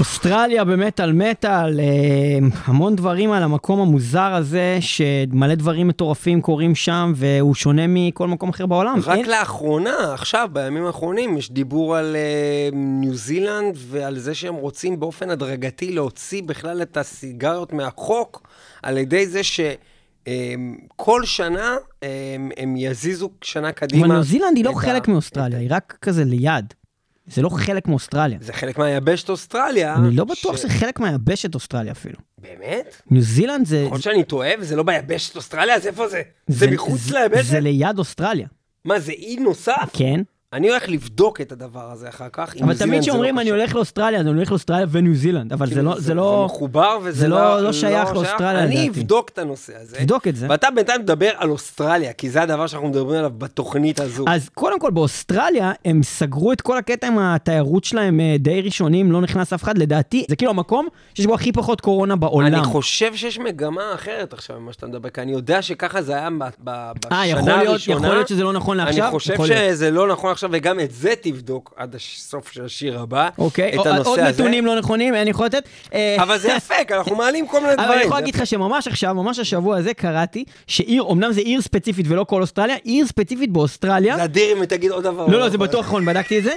אוסטרליה במטל מטל, המון דברים על המקום המוזר הזה, שמלא דברים מטורפים קורים שם, והוא שונה מכל מקום אחר בעולם. רק אין... לאחרונה, עכשיו, בימים האחרונים, יש דיבור על uh, ניו זילנד, ועל זה שהם רוצים באופן הדרגתי להוציא בכלל את הסיגריות מהחוק, על ידי זה ש... כל שנה הם, הם יזיזו שנה קדימה. אבל ניו זילנד היא לא חלק מאוסטרליה, היא רק כזה ליד. זה לא חלק מאוסטרליה. זה חלק מהיבשת אוסטרליה. אני לא בטוח שזה חלק מהיבשת אוסטרליה אפילו. באמת? ניו זילנד זה... יכול שאני טועה, וזה לא ביבשת אוסטרליה, אז איפה זה? זה מחוץ ליבשת? זה ליד אוסטרליה. מה, זה אי נוסף? כן. אני הולך לבדוק את הדבר הזה אחר כך. אבל תמיד שאומרים, אני הולך לאוסטרליה, אני הולך לאוסטרליה וניו זילנד, אבל זה לא מחובר וזה לא שייך לאוסטרליה. אני אבדוק את הנושא הזה. תבדוק את זה. ואתה בינתיים מדבר על אוסטרליה, כי זה הדבר שאנחנו מדברים עליו בתוכנית הזו. אז קודם כל, באוסטרליה הם סגרו את כל הקטע עם התיירות שלהם די ראשונים, לא נכנס אף אחד, לדעתי. זה כאילו המקום שיש בו הכי פחות קורונה בעולם. אני חושב שיש מגמה אחרת עכשיו ממה שאתה מדבר, כי אני יודע שככה זה היה בשנה הראשונה. יכול להיות שזה לא נכון לעכשיו. אני חושב שזה לא נכון עכשיו, וגם את זה תבדוק עד הסוף של השיר הבא. אוקיי, עוד נתונים לא נכונים, אין יכולת. אבל זה יפק, אנחנו מעלים כל מיני דברים. אבל אני יכול להגיד לך שממש עכשיו, ממש השבוע הזה, קראתי שעיר, אמנם זה עיר ספציפית ולא כל אוסטרליה, עיר ספציפית באוסטרליה. זה אדיר אם תגיד עוד דבר. לא, לא, זה בטוח נכון, בדקתי את זה.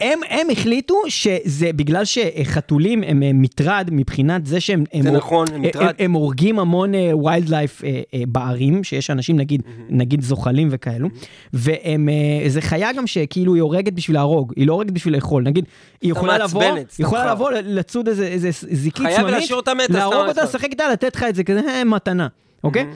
הם, הם החליטו שזה בגלל שחתולים הם מטרד מבחינת זה שהם, הם, זה נכון, הם, הם, הם הורגים המון ווילד לייף בערים, שיש אנשים, נגיד, נגיד זוחלים וכאלו, והם, זה חיה גם שכאילו היא הורגת בשביל להרוג, היא לא הורגת בשביל לאכול, נגיד, היא יכולה לבוא, היא יכולה לבוא לצוד איזה, איזה זיקית שמנית, להרוג אותה, לשחק איתה, לתת לך את זה, כזה מתנה. אוקיי?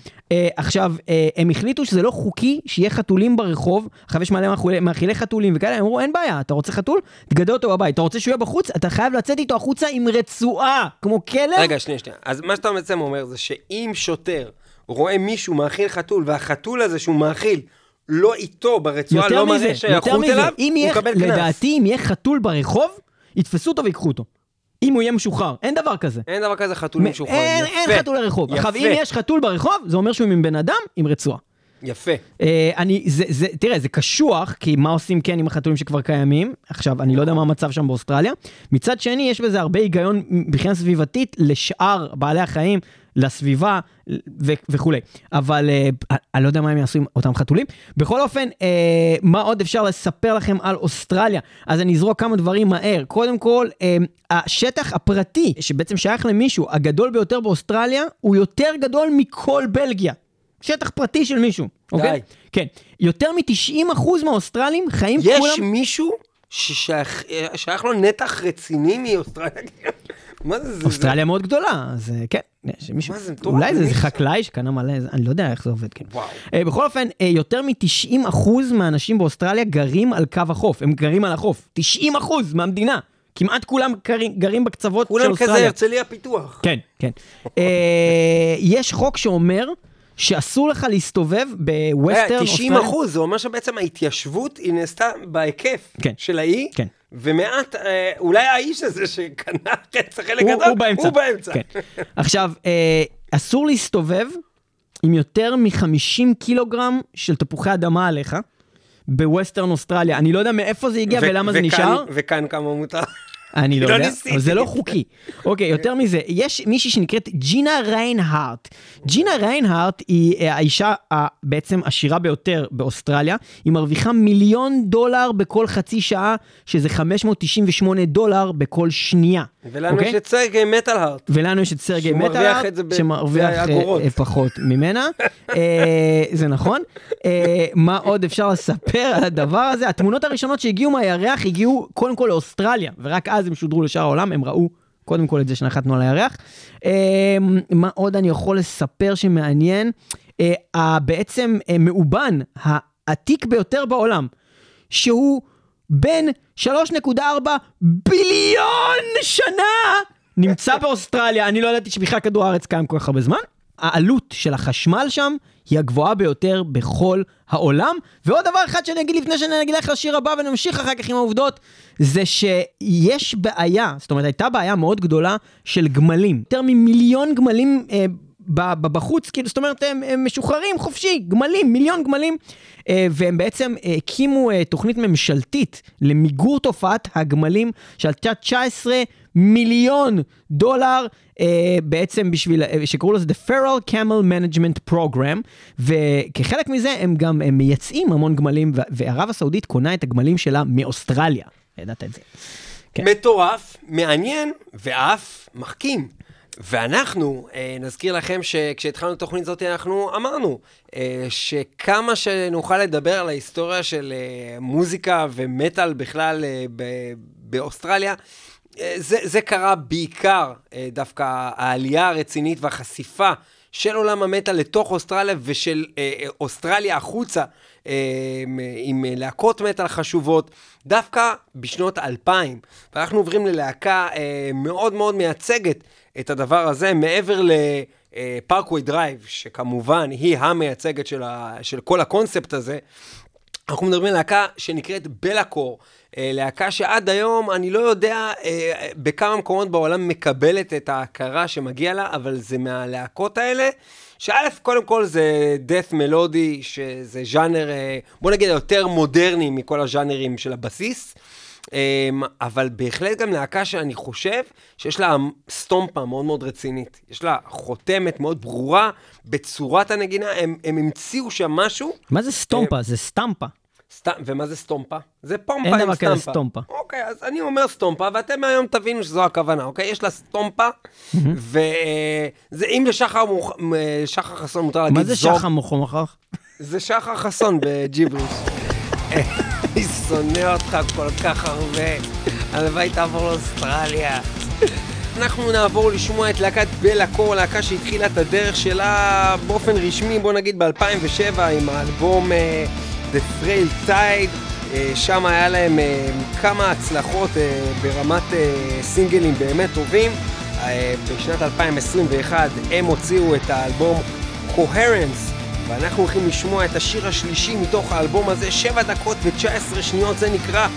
עכשיו, הם החליטו שזה לא חוקי שיהיה חתולים ברחוב, חבש מלא מאכילי חתולים וכאלה, הם אמרו, אין בעיה, אתה רוצה חתול? תגדל אותו בבית, אתה רוצה שהוא יהיה בחוץ? אתה חייב לצאת איתו החוצה עם רצועה, כמו כלב? רגע, שנייה, שנייה. אז מה שאתה בעצם אומר זה שאם שוטר רואה מישהו מאכיל חתול, והחתול הזה שהוא מאכיל לא איתו ברצועה, לא מראה שייכות אליו, הוא מקבל קנס. לדעתי, אם יהיה חתול ברחוב, יתפסו אותו ויקחו אותו. אם הוא יהיה משוחרר, אין דבר כזה. אין דבר כזה חתול משוחרר, יפה. אין חתול לרחוב. עכשיו, אם יש חתול ברחוב, זה אומר שהוא עם בן אדם, עם רצועה. יפה. תראה, זה קשוח, כי מה עושים כן עם החתולים שכבר קיימים? עכשיו, אני לא יודע מה המצב שם באוסטרליה. מצד שני, יש בזה הרבה היגיון מבחינה סביבתית לשאר בעלי החיים, לסביבה וכו'. אבל אני לא יודע מה הם יעשו עם אותם חתולים. בכל אופן, מה עוד אפשר לספר לכם על אוסטרליה? אז אני אזרוק כמה דברים מהר. קודם כל, השטח הפרטי, שבעצם שייך למישהו, הגדול ביותר באוסטרליה, הוא יותר גדול מכל בלגיה. שטח פרטי של מישהו. אוקיי? כן. יותר מ-תשעים אחוז מהאוסטרלים חיים כולם... יש מישהו ששייך לו נתח רציני מאוסטרליה? אוסטרליה מאוד גדולה, אז כן. אולי זה חקלאי שקנה מלא, אני לא יודע איך זה עובד. בכל אופן, יותר מ-תשעים אחוז מהאנשים באוסטרליה גרים על קו החוף, הם גרים על החוף. תשעים אחוז מהמדינה. כמעט כולם גרים בקצוות של אוסטרליה. כולם כזה הרצלי הפיתוח. כן, כן. יש חוק שאומר... שאסור לך להסתובב בווסטרן אוסטרליה. תשעים אחוז, זה אומר שבעצם ההתיישבות היא נעשתה בהיקף של האי, ומעט, אולי האיש הזה שקנה חצי חלק גדול, הוא באמצע. עכשיו, אסור להסתובב עם יותר מ-חמישים קילוגרם של תפוחי אדמה עליך, בווסטרן אוסטרליה. אני לא יודע מאיפה זה הגיע ולמה זה נשאר. וכאן כמה מותר. אני לא יודע, אבל זה לא חוקי. אוקיי, יותר מזה, יש מישהי שנקראת ג'ינה ריינהארט. ג'ינה ריינהארט היא האישה בעצם עשירה ביותר באוסטרליה, היא מרוויחה מיליון דולר בכל חצי שעה, שזה חמש מאות תשעים ושמונה דולר בכל שנייה. ולנו יש את סרגי מטלהארט. ולנו יש את סרגי מטלהארט, שמרוויח פחות ממנה. זה נכון. מה עוד אפשר לספר על הדבר הזה? התמונות הראשונות שהגיעו מהירח, הגיעו קודם כל לאוסטרליה, ורק אז הם שודרו לשאר העולם, הם ראו קודם כל את זה שנחתנו על הירח. מה עוד אני יכול לספר שמעניין? בעצם מאובן, העתיק ביותר בעולם, שהוא בין שלוש נקודה ארבע ביליון שנה נמצא באוסטרליה. אני לא ידעתי שבכלל כדור הארץ קיים כל כך הרבה זמן. העלות של החשמל שם היא הגבוהה ביותר בכל העולם. ועוד דבר אחד שאני אגיד לפני שאני אגיד לך לשיר הבא ונמשיך אחר כך עם העובדות, זה שיש בעיה, זאת אומרת הייתה בעיה מאוד גדולה של גמלים. יותר ממיליון גמלים אה, בחוץ, זאת אומרת הם, הם משוחררים חופשי, גמלים, מיליון גמלים, והם בעצם הקימו תוכנית ממשלתית למיגור תופעת הגמלים שעלתה 19 מיליון דולר, אה, בעצם בשביל, אה, שקראו לו זה The Feral Camel Management Program, וכחלק מזה הם גם הם מייצאים המון גמלים, וערב הסעודית קונה את הגמלים שלה מאוסטרליה, ידעת את זה. כן. מטורף, מעניין, ואף מחכים. ואנחנו, אה, נזכיר לכם שכשהתחלנו תוכנית זאת אנחנו אמרנו אה, שכמה שנוכל לדבר על ההיסטוריה של אה, מוזיקה ומטל בכלל אה, ב- באוסטרליה, אה, זה, זה קרה בעיקר אה, דווקא העלייה הרצינית והחשיפה של עולם המטל לתוך אוסטרליה ושל אה, אוסטרליה החוצה אה, עם להקות מטל חשובות, דווקא בשנות אלפיים. ואנחנו עוברים ללהקה אה, מאוד מאוד מייצגת את הדבר הזה, מעבר לפארקווי דרייב, שכמובן היא המייצגת של, ה, של כל הקונספט הזה, אנחנו מדברים על להקה שנקראת בלאקור, להקה שעד היום אני לא יודע בכמה מקומות בעולם מקבלת את ההכרה שמגיע לה, אבל זה מהלהקות האלה, שאלף קודם כל זה death melody, שזה ז'אנר, בוא נגיד יותר מודרני מכל הז'אנרים של הבסיס, אבל בהחלט גם להקה שאני חושב שיש לה סטומפה מאוד מאוד רצינית, יש לה חותמת מאוד ברורה בצורת הנגינה, הם, הם המציאו שם משהו. מה זה סטומפה? זה סטמפה. ומה זה סטומפה? זה פומפה עם סטמפה. אין דבר כזה סטומפה. אוקיי, אז אני אומר סטומפה, ואתם היום תבינו שזו הכוונה, אוקיי? יש לה סטומפה, וזה אם לשחר חסון מותר להגיד זו... מה זה שחר מוחמחך? זה שחר חסון בג'יברוס. אני שונא אותך כל כך הרבה, הלוואי תעבור לאוסטרליה. אנחנו נעבור לשמוע את להקת בלאקור, להקה שהתחילה את הדרך שלה באופן רשמי, בוא נגיד ב-אלפיים ושבע עם האלבום uh, The Frail Tide, uh, שם היה להם uh, כמה הצלחות uh, ברמת uh, סינגלים באמת טובים. uh, בשנת אלפיים עשרים ואחת הם הוציאו את האלבום Coherence, ואנחנו הולכים לשמוע את השיר השלישי מתוך האלבום הזה, שבע דקות ותשע עשרה שניות, זה נקרא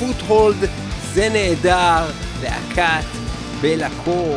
Foot Hold, זה נהדר, להקת בלאקור.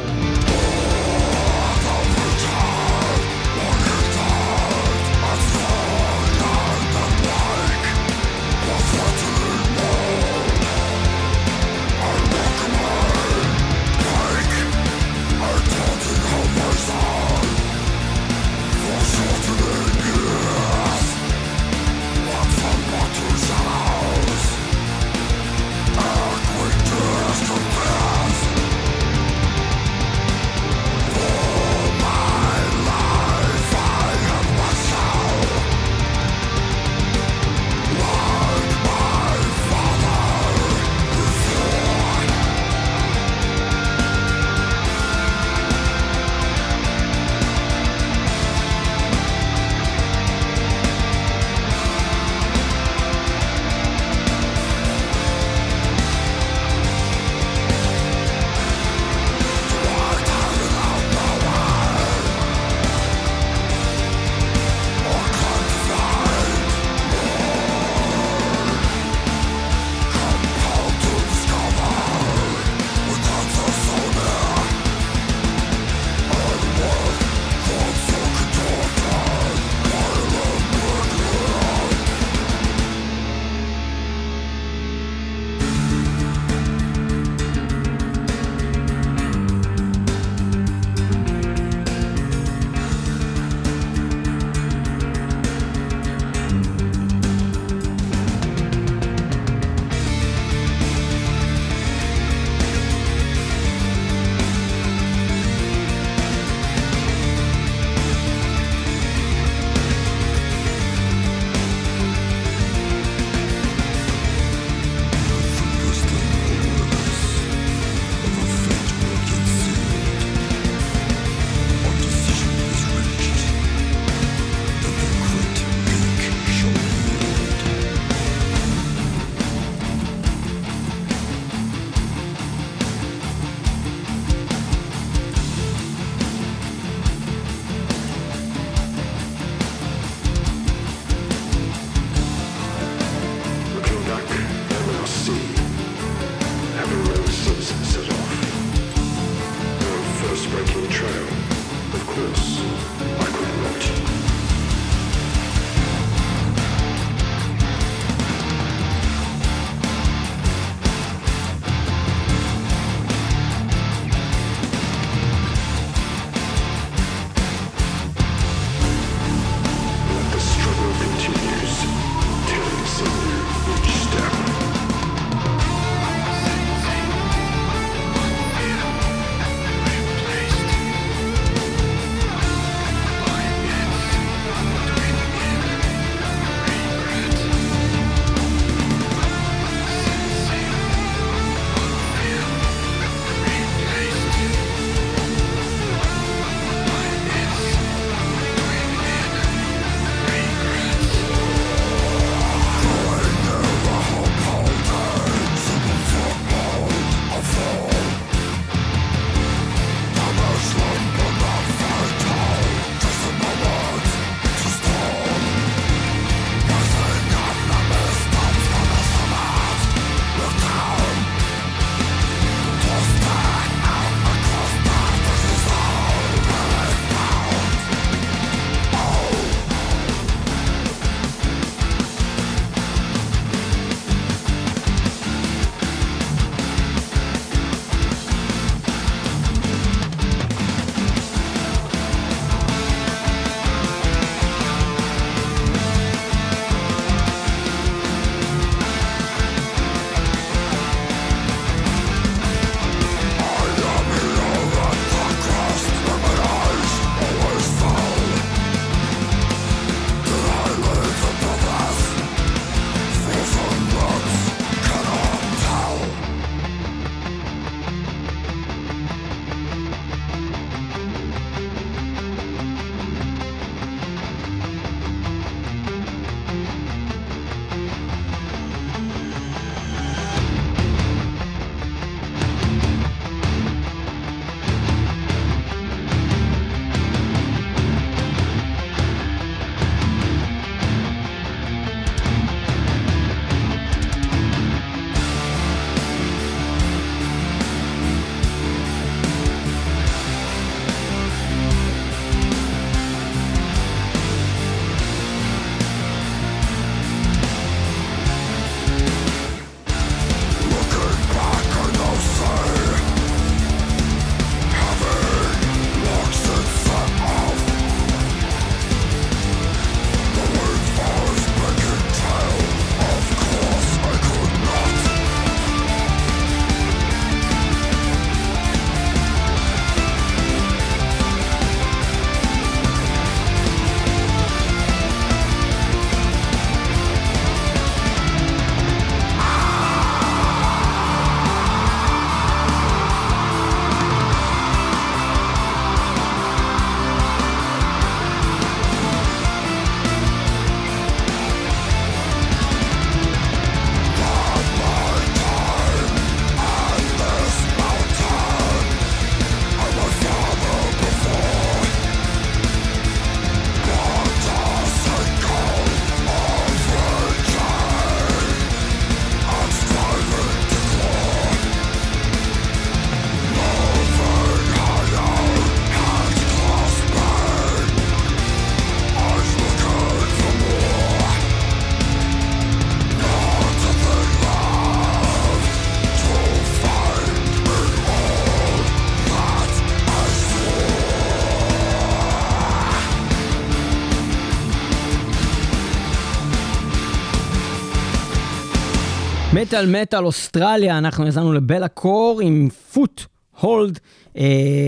מטל מטל אוסטרליה, אנחנו יזמנו לבלה קור עם פוט הולד,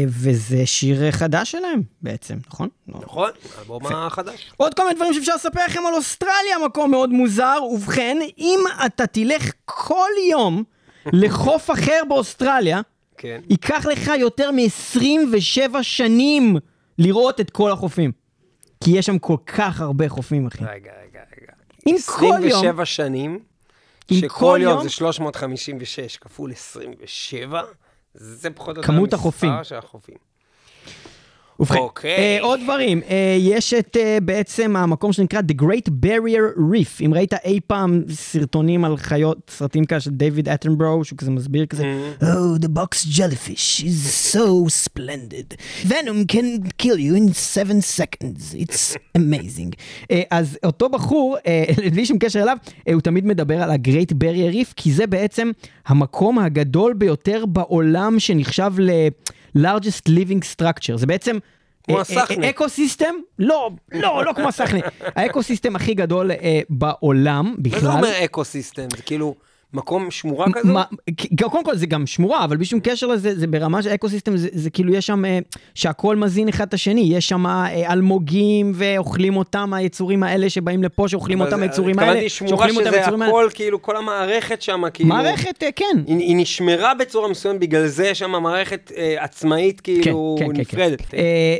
וזה שיר חדש שלהם בעצם, נכון? נכון, אלבום החדש. עוד כל מיני דברים שאפשר לספר לכם על אוסטרליה, מקום מאוד מוזר. ובכן, אם אתה תלך כל יום לחוף אחר באוסטרליה, ייקח לך יותר מ-עשרים ושבע שנים לראות את כל החופים. כי יש שם כל כך הרבה חופים, אחי. רגע, רגע, רגע. עשרים ושבע שנים, שכל יום זה שלוש מאות חמישים ושש כפול עשרים ושבע, זה פחות או יותר כמות החופים. ובכן, אוקיי. עוד דברים, יש את בעצם המקום שנקרא The Great Barrier Reef. אם ראית אי פעם סרטונים על חיות, סרטים כאלה של דייוויד אטנברו, שהוא כזה מסביר כזה, Oh, the box jellyfish is so splendid. Venom can kill you in seven seconds. It's amazing. אז אותו בחור, בלי שום קשר אליו, הוא תמיד מדבר על ה-Great Barrier Reef, כי זה בעצם המקום הגדול ביותר בעולם שנחשב ל... largest living structure. זה בעצם אקוסיסטם, לא, לא, לא כמו הסכנה. האקוסיסטם הכי גדול בעולם בכלל. מה זה אומר אקוסיסטם? זה כאילו מקום שמורה כזה? קודם כל זה גם שמורה, אבל בשום קשר לזה, זה ברמה שהאקוסיסטם, זה כאילו יש שם, שהכל מזין אחד את השני, יש שם אלמוגים, ואוכלים אותם היצורים האלה שבאים לפה, שאוכלים אותם היצורים האלה. התכוונתי שמורה שזה הכל, כאילו כל המערכת שם, מערכת, כן. היא נשמרה בצורה מסוים, בגלל זה שם המערכת עצמאית, כאילו נפרדת.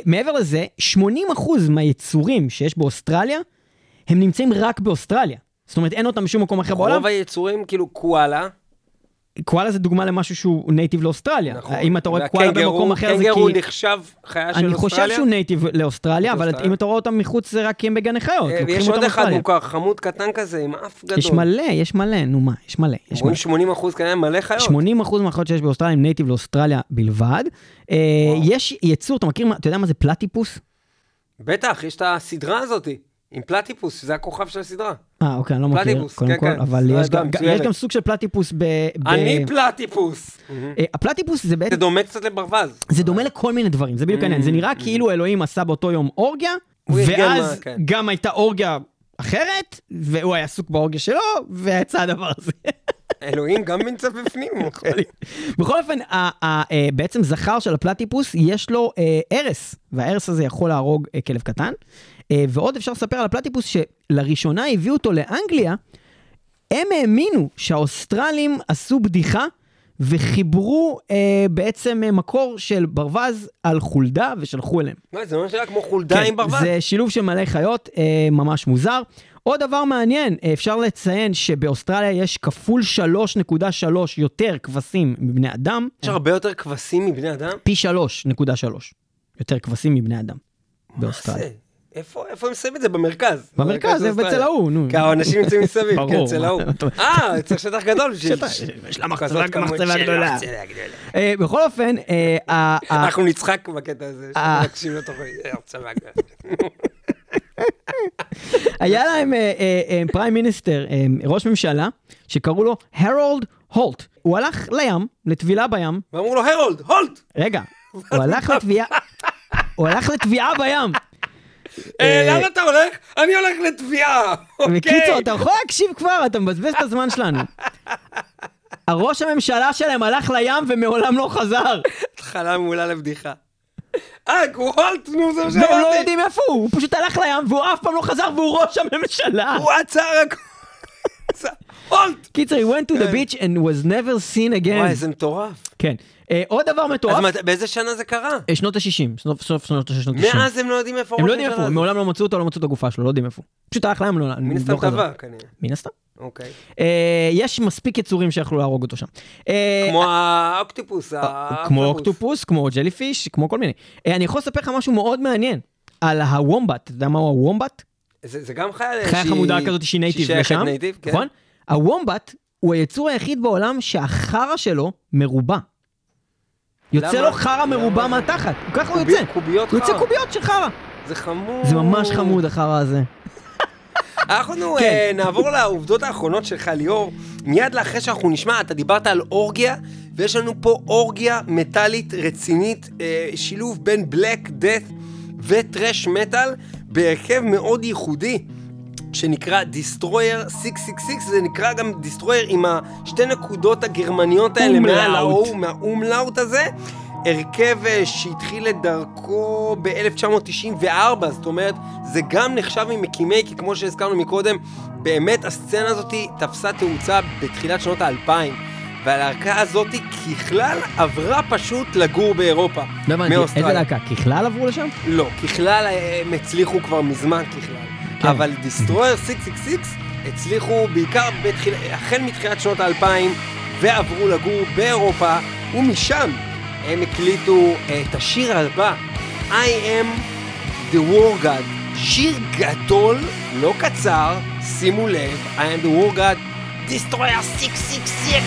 מעבר לזה, שמונים אחוז מהיצורים שיש באוסטרליה, הם נמצאים רק באוסטרליה. זאת אומרת, אין אותם שום מקום אחר בעולם. רוב היצורים, כאילו קואלה. קואלה זה דוגמה למשהו שהוא נייטיב לאוסטרליה. אם אתה רואה קואלה במקום אחר, זה כי... קנגרו נחשב חיה של אוסטרליה? אני חושב שהוא נייטיב לאוסטרליה, אבל אם אתה רואה אותם מחוץ, זה רק כי הם בגן חיות. יש עוד אחד מוכר, חמוד קטן כזה, עם אף גדול. יש מלא, יש מלא, נו מה, יש מלא. שמונים אחוז כנראה מלא חיות. שמונים אחוז מהחיות שיש באוסטרליה, הם נייטיב לאוסטרליה בלבד. יש יצור, אתה מכיר, אתה יודע מה זה פלטיפוס? בטח, יש את הסדרה הזאת. עם פלטיפוס, זה הכוכב של הסדרה. אה, אוקיי, אני לא מכיר, קודם כל, אבל יש גם סוג של פלטיפוס ב... אני פלטיפוס! הפלטיפוס זה בעצם... זה דומה קצת לברווז. זה דומה לכל מיני דברים, זה בדיוק העניין. זה נראה כאילו אלוהים עשה באותו יום אורגיה, ואז גם הייתה אורגיה אחרת, והוא היה עסוק באורגיה שלו, ויצא הדבר הזה. אלוהים גם נמצא בפנים. בכל אופן, בעצם זכר של הפלטיפוס, יש לו ערס, והערס הזה יכול להרוג כלב קטן. ועוד אפשר לספר על הפלטיפוס שלראשונה הביאו אותו לאנגליה, הם האמינו שהאוסטרלים עשו בדיחה וחיברו אה, בעצם מקור של ברווז על חולדה ושלחו אליהם. מה, זה ממש היה כמו חולדה כן, עם ברווז? זה שילוב של מלא חיות, אה, ממש מוזר. עוד דבר מעניין, אפשר לציין שבאוסטרליה יש כפול שלוש נקודה שלוש יותר כבשים מבני אדם. יש הרבה יותר כבשים מבני אדם? פי שלוש נקודה שלוש יותר כבשים מבני אדם באוסטרליה. מה זה? איפה, איפה הם שמים את זה? במרכז. במרכז, זה בצל ההוא, נו. כי האנשים יוצאים מסביב, כן, בצל ההוא. אה, צריך שטח גדול. יש לה מחצבה גדולה. בכל אופן... אנחנו נצחק בקטע הזה, שנקשיב לתוך הרצבה גדולה. היה להם פריים מיניסטר, ראש ממשלה, שקראו לו הרולד הולט. הוא הלך לים, לטבילה בים. ואמרו לו, הרולד, הולט! רגע, הוא הלך לטביעה... הוא הלך לטביעה בים. למה אתה הולך? אני הולך לתביעה. בקיצור, אתה יכול להקשיב כבר, אתה מבזבז את הזמן שלנו. הראש הממשלה שלהם הלך לים ומעולם לא חזר. התחלה מעולה לבדיחה. אה, גוולט, נו, זה מה שאמרתי. והם לא יודעים איפה הוא, הוא פשוט הלך לים והוא אף פעם לא חזר והוא ראש הממשלה. הוא עצר הכל. הולט. קיצור, he went to the beach and was never seen again. וואי, זה מטורף. כן. עוד דבר מטורף. אז באיזה שנה זה קרה? שנות ה-שישים, סוף שנות ה-שישים. מאז הם לא יודעים איפה. הם לא יודעים איפה, מעולם לא מצאו אותו, לא מצאו את הגופה שלו, לא יודעים איפה. פשוט הלך להם, לא חזר. מן הסתם טבע, כנראה. מן הסתם. אוקיי. יש מספיק יצורים שיכולו להרוג אותו שם. כמו האוקטופוס. כמו אוקטופוס, כמו ג'ליפיש, כמו כל מיני. אני יכול לספר לך משהו מאוד מעניין על הוומבט. אתה יודע מהו הוומבט? זה גם חיה... חיה חמודה כזאת שהיא נייטיב לשם. נכון? הוומבט הוא היצור היחיד בעולם שהחרא שלו מרובה. יוצא לו חרה מרובה מהתחת, ככה הוא יוצא, הוא יוצא קוביות של חרה. זה חמוד. זה ממש חמוד החרה הזה. אנחנו נעבור לעובדות האחרונות שלך ליאור, מיד לאחרי שאנחנו נשמע, אתה דיברת על אורגיה, ויש לנו פה אורגיה מטלית רצינית, שילוב בין בלק דאט וטרש מטל, בהרכב מאוד ייחודי. שנקרא Destroyer שש שש שש, זה נקרא גם Destroyer עם השתי נקודות הגרמניות האלה מעל האו, מהאומלאוט הזה, הרכב שהתחיל את דרכו ב-אלף תשע מאות תשעים וארבע, זאת אומרת, זה גם נחשב ממקימי, כי כמו שהזכרנו מקודם, באמת הסצנה הזאת תפסה תאוצה בתחילת שנות האלפיים, והלהקה הזאת ככלל עברה פשוט לגור באירופה. לא הבנתי, איזה להקה? ככלל עברו לשם? לא, ככלל הם הצליחו כבר מזמן ככלל, כן. אבל Destroyer שש שש שש הצליחו בעיקר בתחיל... החל מתחילת שנות האלפיים, ועברו לגור באירופה, ומשם הם הקליטו את השיר הבא, I am the war god, שיר גדול, לא קצר, שימו לב, I am the war god, Destroyer שש שש שש!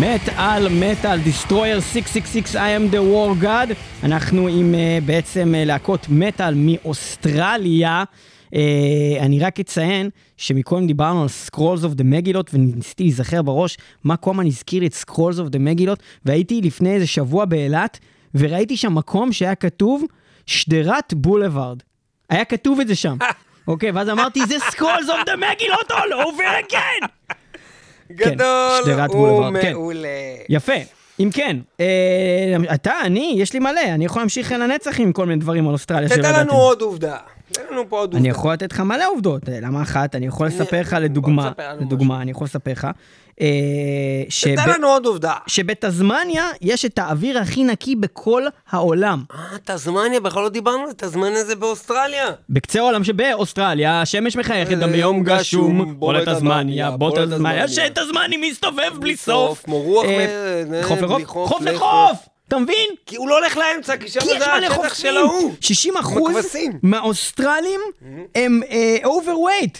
מטאל מטאל, Destroyer six six six, I am the war god. אנחנו עם uh, בעצם uh, להקות מטאל מאוסטרליה. Uh, אני רק אציין שמקום דיברנו על Scrolls of the Megilot, וניסיתי להיזכר בראש מה קומה נזכיר את Scrolls of the Megilot, והייתי לפני איזה שבוע באילת, וראיתי שם מקום שהיה כתוב שדרת בולברד. היה כתוב את זה שם. אוקיי, okay, ואז אמרתי, זה Scrolls of the Megilot all over again! גדול, כן, הוא מעולה. כן. יפה, אם כן, אה, אתה, אני, יש לי מלא, אני יכול להמשיך לנצח עם כל מיני דברים על אוסטרליה. תתן לנו עוד עובדה. אני יכול לתת לך מלא עובדות, למה אחת, אני יכול לספר לך לדוגמה, לדוגמה, אני יכול לספר לך, תתן לנו עוד עובדה, שבתזמניה יש את האוויר הכי נקי בכל העולם. אה, תזמניה, בכלל לא דיברנו, תזמניה זה באוסטרליה. בקצה העולם שבאוסטרליה, השמש מחייכת גם ביום גשום, בוא לתזמניה, בוא לתזמניה, שתזמני מסתובב בלי סוף, כמו רוח, חוף לחוף, חוף לחוף! אתה מבין? כי הוא לא הולך לאמצע, כי שם זה השטח של ההוא. שישים אחוז מהאוסטרלים הם overweight.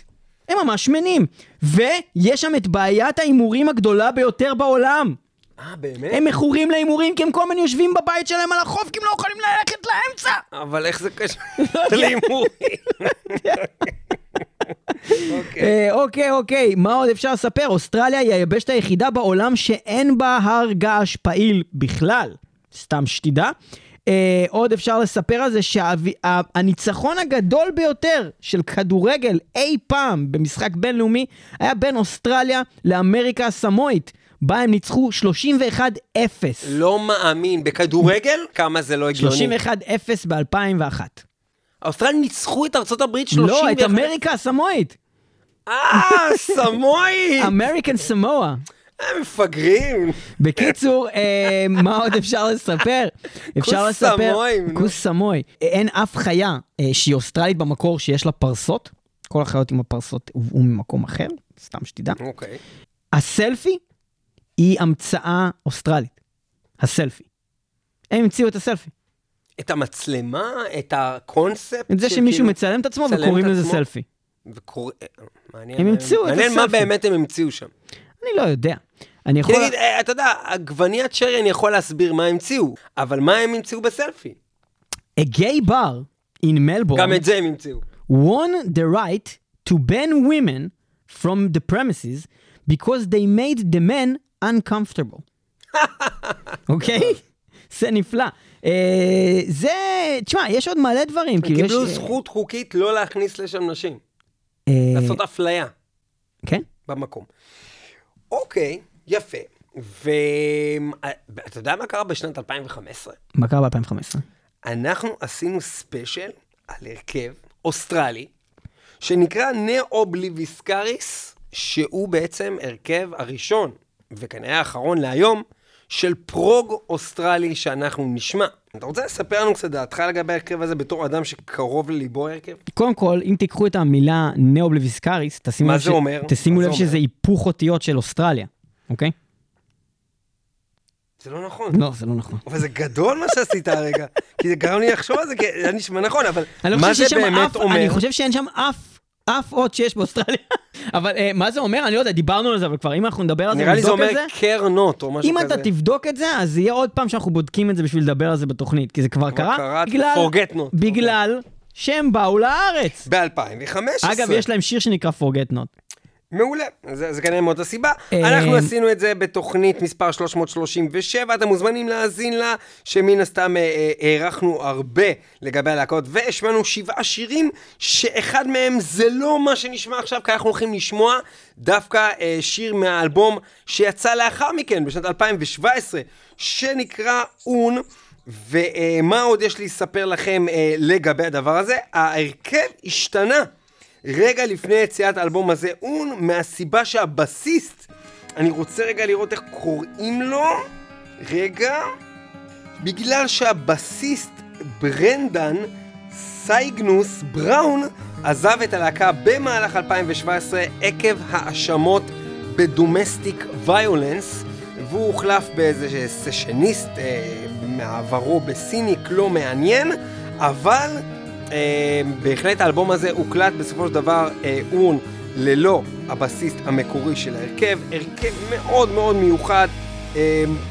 הם ממש שמנים. ויש שם את בעיית ההימורים הגדולה ביותר בעולם. אה, באמת? הם מכורים להימורים כי הם כל מיני יושבים בבית שלהם על החוף, כי הם לא יכולים ללכת לאמצע. אבל איך זה קשור להימורים? אוקיי, אוקיי, מה עוד אפשר לספר? אוסטרליה היא היבשת היחידה בעולם שאין בה הר געש פעיל בכלל, סתם שתידה. עוד אפשר לספר על זה שהניצחון הגדול ביותר של כדורגל אי פעם במשחק בינלאומי היה בין אוסטרליה לאמריקה הסמואית, בה הם ניצחו שלושים ואחת אפס. לא מאמין, בכדורגל? כמה זה לא הגיוני? שלושים ואחת אפס ב-אלפיים ואחת. האוסטרלים ניצחו את ארצות הברית שלושים ואחת. לא, את אמריקה הסמואית. אה, סמואית. אמריקן סמואה. הם מפגרים. בקיצור, מה עוד אפשר לספר? אפשר לספר... כוס סמואי. אין אף חיה שהיא אוסטרלית במקור שיש לה פרסות. כל החיות עם הפרסות הובאו ממקום אחר, סתם שתדע. אוקיי. הסלפי היא המצאה אוסטרלית. הסלפי. הם המציאו את הסלפי. את המצלמה, את הקונספט. את זה שמישהו מצלם את עצמו וקוראים לזה סלפי. מעניין מה באמת הם המציאו שם. אני לא יודע. אתה יודע, עגבניית שרי אני יכול להסביר מה המציאו, אבל מה הם המציאו בסלפי? A gay bar in Melbourne, גם את זה הם המציאו, won the right to ban women from the premises because they made the men uncomfortable. אוקיי? זה נפלא. זה, תשמע, יש עוד מלא דברים. הם קיבלו זכות חוקית לא להכניס לשם נשים. לעשות אפליה. כן? במקום. אוקיי, יפה. ואתה יודע מה קרה בשנת אלפיים וחמש עשרה? מה קרה ב-אלפיים וחמש עשרה? אנחנו עשינו ספיישל על הרכב אוסטרלי, שנקרא נאובליביסקריס, שהוא בעצם הרכב הראשון, וכנראה האחרון להיום, של פרוג אוסטרלי שאנחנו נשמע. אתה רוצה לספר לנו קצת דעתך לגבי הרכב הזה בתור אדם שקרוב לליבו הרכב? קודם כל, אם תיקחו את המילה נאובליביסקריס, תשימו לב, ש... תשימו לב שזה היפוך אותיות של אוסטרליה, אוקיי? זה לא נכון. לא, זה לא נכון. אבל זה גדול מה שעשית הרגע, כי זה גרם לי לחשוב על זה, כי זה נשמע נכון, אבל מה זה באמת אומר? אני חושב שאין שם אף, אף עוד שיש באוסטרליה. אבל uh, מה זה אומר? אני לא יודע, דיברנו על זה, אבל כבר אם אנחנו נדבר על זה, נראה לי זה אומר קרנות או משהו כזה. אם אתה תבדוק את זה, אז יהיה עוד פעם שאנחנו בודקים את זה בשביל לדבר על זה בתוכנית, כי זה כבר קרה, בגלל, בגלל שהם באו לארץ. ב-אלפיים וחמש עשרה. אגב, יש להם שיר שנקרא Forget Not. מעולה, זה, זה כנראה מאוד הסיבה. אנחנו עשינו את זה בתוכנית מספר שלוש מאות שלושים ושבע, אתם מוזמנים להאזין לה, שמן הסתם הערכנו הרבה לגבי הלהקות, והשמענו שבעה שירים, שאחד מהם זה לא מה שנשמע עכשיו, כי אנחנו הולכים לשמוע דווקא שיר מהאלבום שיצא לאחר מכן, בשנת אלפיים שבע עשרה, שנקרא Own, ומה עוד יש לי לספר לכם לגבי הדבר הזה? ההרכב השתנה. רגע לפני יציאת האלבום הזה, און, מהסיבה שהבסיסט, אני רוצה רגע לראות איך קוראים לו, רגע, בגלל שהבסיסט ברנדן סייגנוס בראון עזב את הלהקה במהלך אלפיים שבע עשרה עקב האשמות בדומסטיק ויולנס, והוא הוחלף באיזה סשניסט אה, מעברו בסיניק לא מעניין, אבל... בהחלט האלבום הזה הוקלט בסופו של דבר און ללא הבסיסט המקורי של ההרכב, הרכב מאוד מאוד מיוחד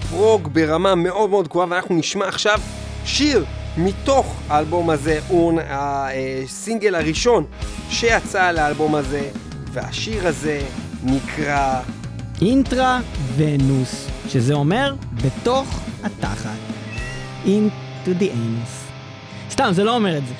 פרוג ברמה מאוד מאוד גבוהה, ואנחנו נשמע עכשיו שיר מתוך האלבום הזה, און, הסינגל הראשון שיצא לאלבום הזה, והשיר הזה נקרא אינטרה ונוס, שזה אומר בתוך התחת, into the anus. סתם, זה לא אומר את זה.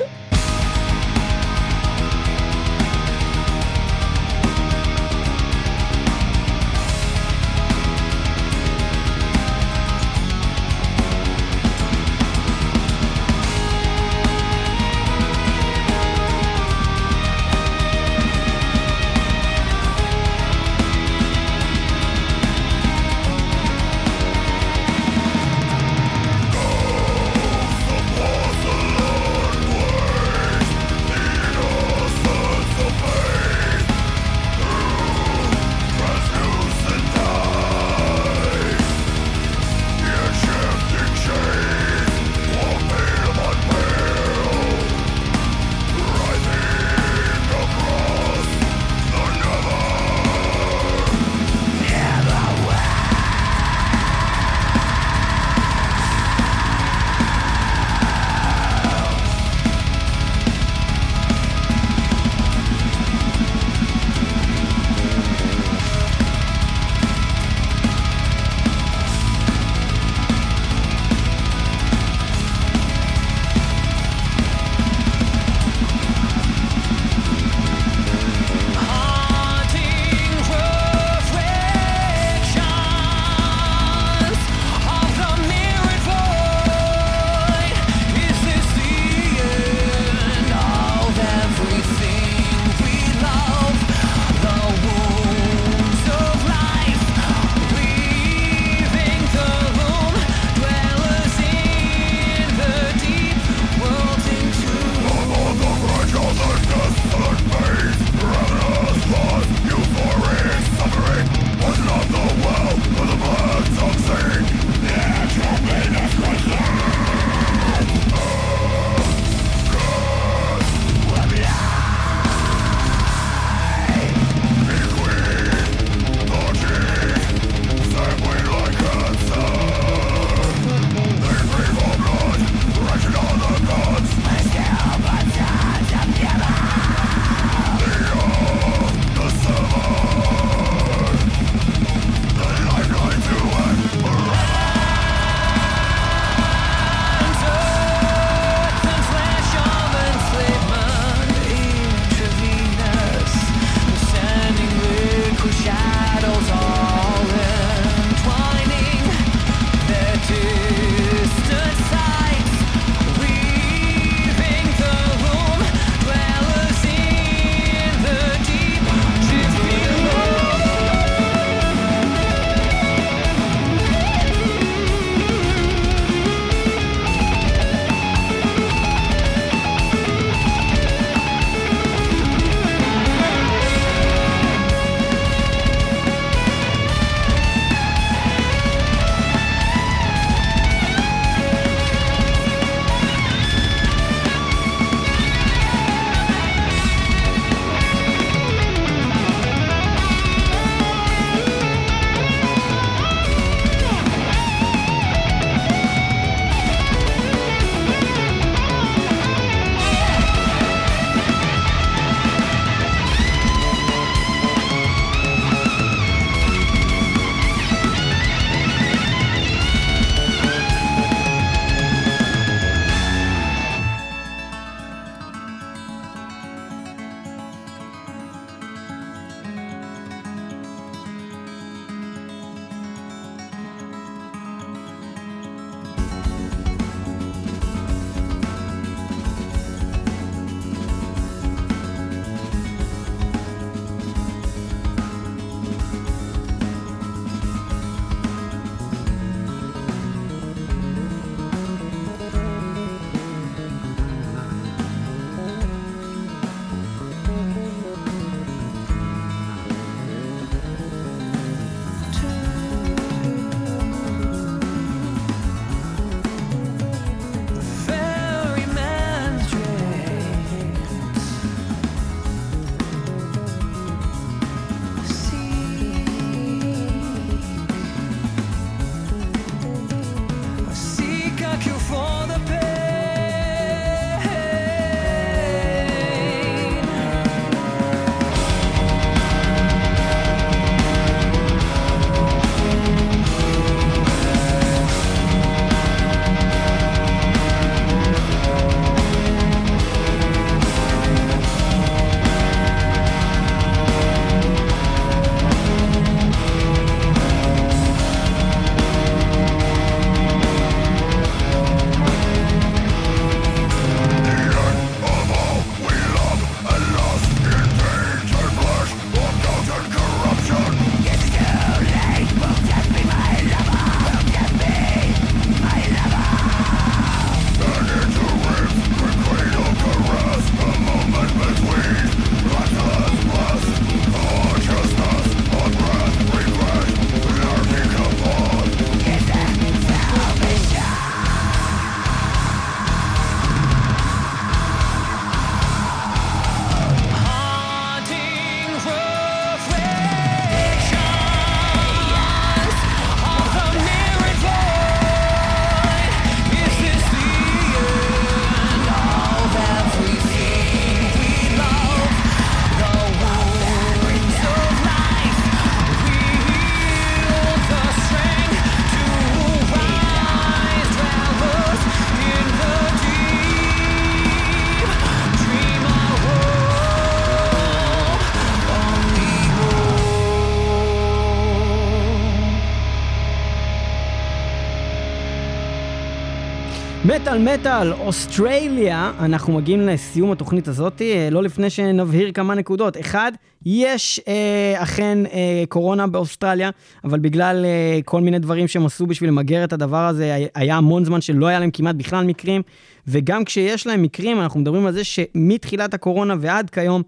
מטל מטל, אוסטרליה, אנחנו מגיעים לסיום התוכנית הזאת, לא לפני שנבהיר כמה נקודות. אחד, יש אה, אכן אה, קורונה באוסטרליה, אבל בגלל אה, כל מיני דברים שהם עשו בשביל למגר את הדבר הזה, היה המון זמן שלא היה להם כמעט בכלל מקרים, וגם כשיש להם מקרים, אנחנו מדברים על זה שמתחילת הקורונה ועד כיום,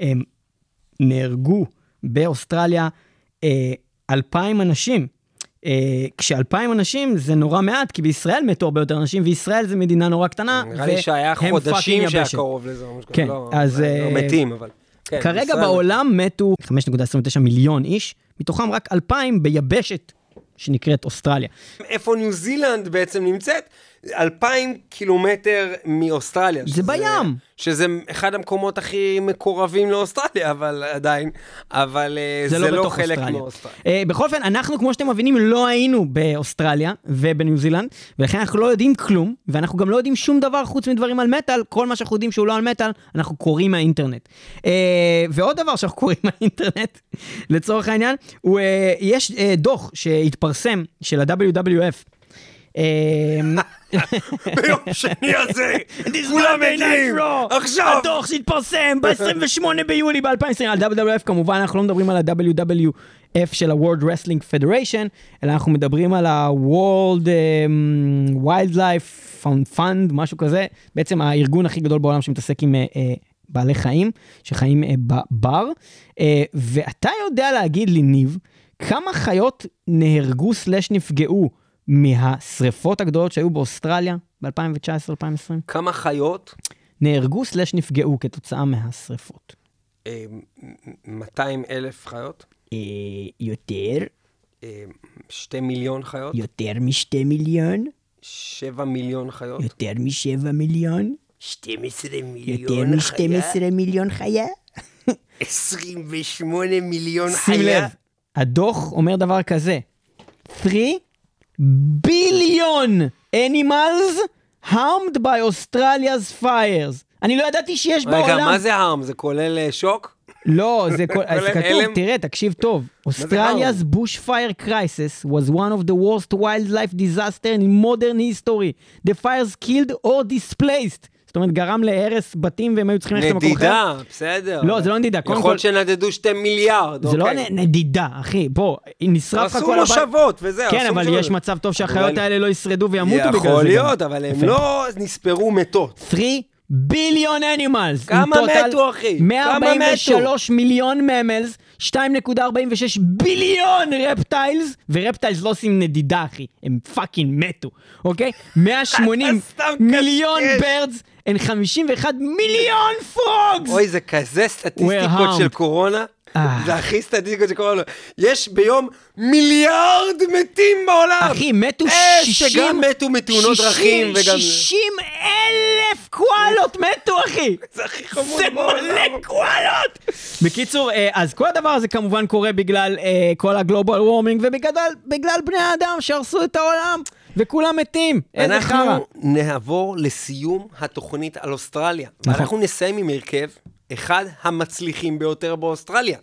הם נהרגו באוסטרליה אה, אלפיים אנשים. כשאלפיים אנשים זה נורא מעט, כי בישראל מתו הרבה יותר אנשים, וישראל זה מדינה נורא קטנה, נראה לי שהיה חודשים שהיה קרוב לזה, כן, אז מתים, אבל כרגע בעולם מתו חמש נקודה עשרים ותשע מיליון איש, מתוכם רק אלפיים ביבשת שנקראת אוסטרליה. איפה ניו זילנד בעצם נמצאת? אלפיים קילומטר מאוסטרליה. זה בים. שזה אחד המקומות הכי מקורבים לאוסטרליה, אבל עדיין, אבל זה לא חלק מאוסטרליה. בכל אופן, אנחנו, כמו שאתם מבינים, לא היינו באוסטרליה ובניו זילנד, ולכן אנחנו לא יודעים כלום, ואנחנו גם לא יודעים שום דבר חוץ מדברים על מטל, כל מה שאנחנו יודעים שהוא לא על מטל, אנחנו קוראים מהאינטרנט. ועוד דבר שאנחנו קוראים מהאינטרנט, לצורך העניין, יש דוח שהתפרסם של ה-דאבליו דאבליו אף, ביום שני הזה כולם עדים עכשיו הדוח שהתפרסם ב-עשרים ושמונה ביולי ב-אלפיים ועשרים על דאבליו דאבליו אף. כמובן אנחנו לא מדברים על ה-דאבליו דאבליו אף של ה-World Wrestling Federation, אלא אנחנו מדברים על ה-World Wildlife Fund, משהו כזה, בעצם הארגון הכי גדול בעולם שמתעסק עם בעלי חיים שחיים בבר. ואתה יודע להגיד לי, ניב, כמה חיות נהרגו סלש נפגעו מהשריפות הגדולות שהיו באוסטרליה ב-אלפיים תשע עשרה עד אלפיים עשרים? כמה חיות נהרגו סלש נפגעו כתוצאה מהשריפות? מאתיים אלף חיות? יותר. שני מיליון חיות? יותר משני מיליון. שבעה מיליון חיות? יותר משבעה מיליון. שנים עשר מיליון חיה? יותר מ-שנים עשר מיליון חיה? עשרים ושמונה מיליון חיה? שים לב, הדוח אומר דבר כזה, three billion animals harmed by Australia's fires. אני לא ידעתי שיש בעולם. רגע, מה זה harm? זה כולל שוק? לא, זה כתוב, תראה, תקשיב טוב. Australia's bushfire crisis was one of the worst wildlife disaster in modern history. The fires killed or displaced. זאת אומרת, גרם להרס בתים והם היו צריכים ללכת למקום אחר. נדידה, בסדר. לא, זה לא נדידה. יכול שנדדו שתי מיליארד. זה לא נדידה, אחי. בוא, נשרף לך כל הבא. עשו מושבות וזהו. כן, אבל יש מצב טוב שהחיות האלה לא ישרדו וימותו בגלל זה. יכול להיות, אבל הם לא נספרו מתות. three billion animals. כמה מתו, אחי? one hundred forty-three million mammals, two point four six billion reptiles, ורפטילס לא עושים נדידה, אחי. הם פאקינג מתו, אוקיי? one hundred eighty million birds and fifty-one million frogs. אוי, זה כזה סטטיסטיקות של קורונה. זה הכי סטטיסטיקות של קורונה. יש ביום מיליארד מתים בעולם. אחי, מתו שישים. שגם מתו מתאונות דרכים. שישים אלף קואלות מתו, אחי. זה הכי חמוד. זה מלא קואלות. בקיצור, אז כל הדבר הזה כמובן קורה בגלל כל הגלובל וורמינג, ובגלל בני האדם שהרסו את העולם. וכולם מתים. אנחנו נעבור לסיום התוכנית על אוסטרליה. ואנחנו נסיים עם הרכב, אחד המצליחים ביותר באוסטרליה.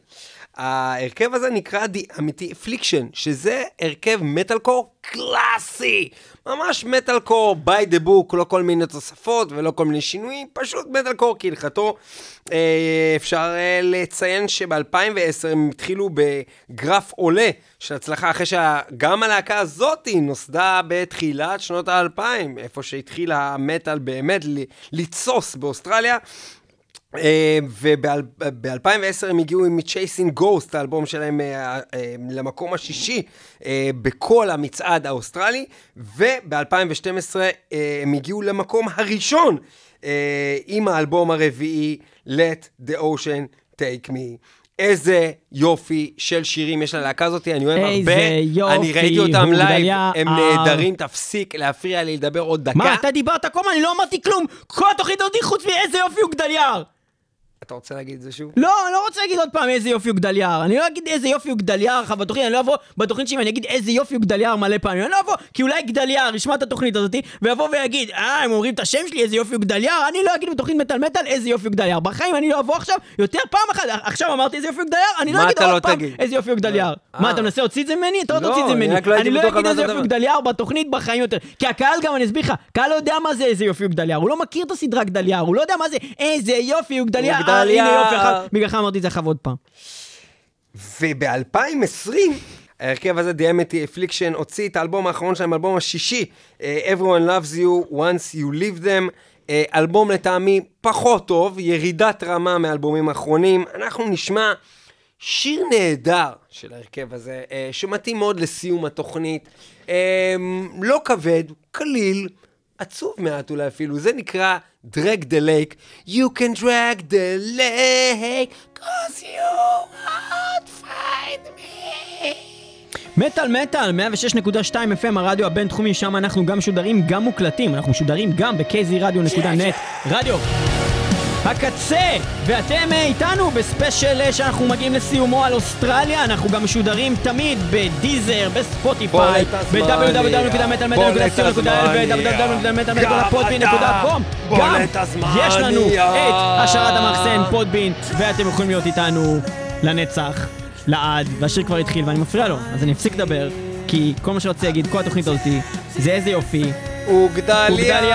ההרכב הזה נקרא The Amity Affliction, שזה הרכב מטלקור קלאסי. ממש מטלקור, by the book, לא כל מיני תוספות ולא כל מיני שינויים, פשוט מטלקור כהלכתו. אפשר לציין שב-אלפיים ועשר הם התחילו בגרף עולה של הצלחה, אחרי שגם הלהקה הזאת נוסדה בתחילת שנות האלפיים, איפה שהתחיל המטל באמת ליצוס באוסטרליה. וב-אלפיים ועשר הם הגיעו עם Chasing Ghost, האלבום שלהם למקום השישי בכל המצעד האוסטרלי, וב-אלפיים ושתים עשרה הם הגיעו למקום הראשון עם האלבום הרביעי Let the Ocean Take Me. איזה יופי של שירים יש ללהקה הזאת, אני אוהב הרבה, אני ראיתי אותם לייב, הם נהדרים, תפסיק להפריע לי לדבר עוד דקה. מה, אתה דיברת כל מה, אני לא אמרתי כלום, כל התוכנית עוד חוץ מאיזה יופי הוא גדליאר. אתה רוצה להגיד זה שוב? לא, אני לא רוצה להגיד עוד פעם איזה יופי הוא גדליאר. אני לא אגיד איזה יופי הוא גדליאר, אבל בתוכנית אני לא אבוא, בתוכנית שאם אני אגיד איזה יופי הוא גדליאר מלא פעמים, אני לא אבוא, כי אולי גדליאר ישמע את התוכנית הזאת, ויבוא ויגיד, אה, הם אומרים את השם שלי, איזה יופי הוא גדליאר, אני לא אגיד בתוכנית מטל מטל, איזה יופי הוא גדליאר. בחיים אני לא אבוא עכשיו, יותר פעם אחת, עכשיו אמרתי איזה יופי הוא גדליאר, אני לא אגיד עוד פעם איזה יופי הוא גדליאר. מה, אתה מנסה להוציא את זה ממני? אתה לא תוציא את זה ממני. אני לא אגיד איזה יופי הוא גדליאר בתוכנית בחיים יותר. כי הקהל, גם אני אסביר לך, הקהל לא יודע מה זה איזה יופי הוא גדליאר, הוא לא מכיר את הסדרה גדליאר, הוא לא יודע מה זה איזה יופי הוא גדליאר. הנה יופי אחד, בגללך אמרתי את זה חוות פעם. וב-אלפיים ועשרים ההרכב הזה, Die Amity Affliction, הוציא את האלבום האחרון שלהם, אלבום השישי, Everyone Loves You Once You Leave Them, אלבום לטעמי פחות טוב, ירידת רמה מאלבומים האחרונים. אנחנו נשמע שיר נהדר של ההרכב הזה, שמתאים מאוד לסיום התוכנית, לא כבד, קליל, עצוב מעט אולי אפילו, זה נקרא Drag the Lake. You can drag the lake cause you won't find me. מטל מטל, מאה ושש נקודה שתיים אף אם, הרדיו הבינתחומי, שם אנחנו גם משודרים, גם מוקלטים, אנחנו משודרים גם ב-קזי רדיו נקודה נט, רדיו הקצה, ואתם איתנו בספיישל שאנחנו מגיעים לסיומו על אוסטרליה. אנחנו גם משודרים תמיד בדיזר, בספוטיפיי, ב-דאבליו דאבליו דאבליו נקודה מטאל מטאל נקודה סי נקודה אל ו-דאבליו דאבליו נקודה מטאל נקודה פודבין נקודה קום. גם יש לנו את השארת המחסן פודבין, ואתם יכולים להיות איתנו לנצח, לעד. והשיר כבר התחיל ואני מפריע לו, אז אני אפסיק לדבר, כי כל מה שרציתי להגיד, כל התוכנית הזאת, זה איזה יופי הוא גדליה.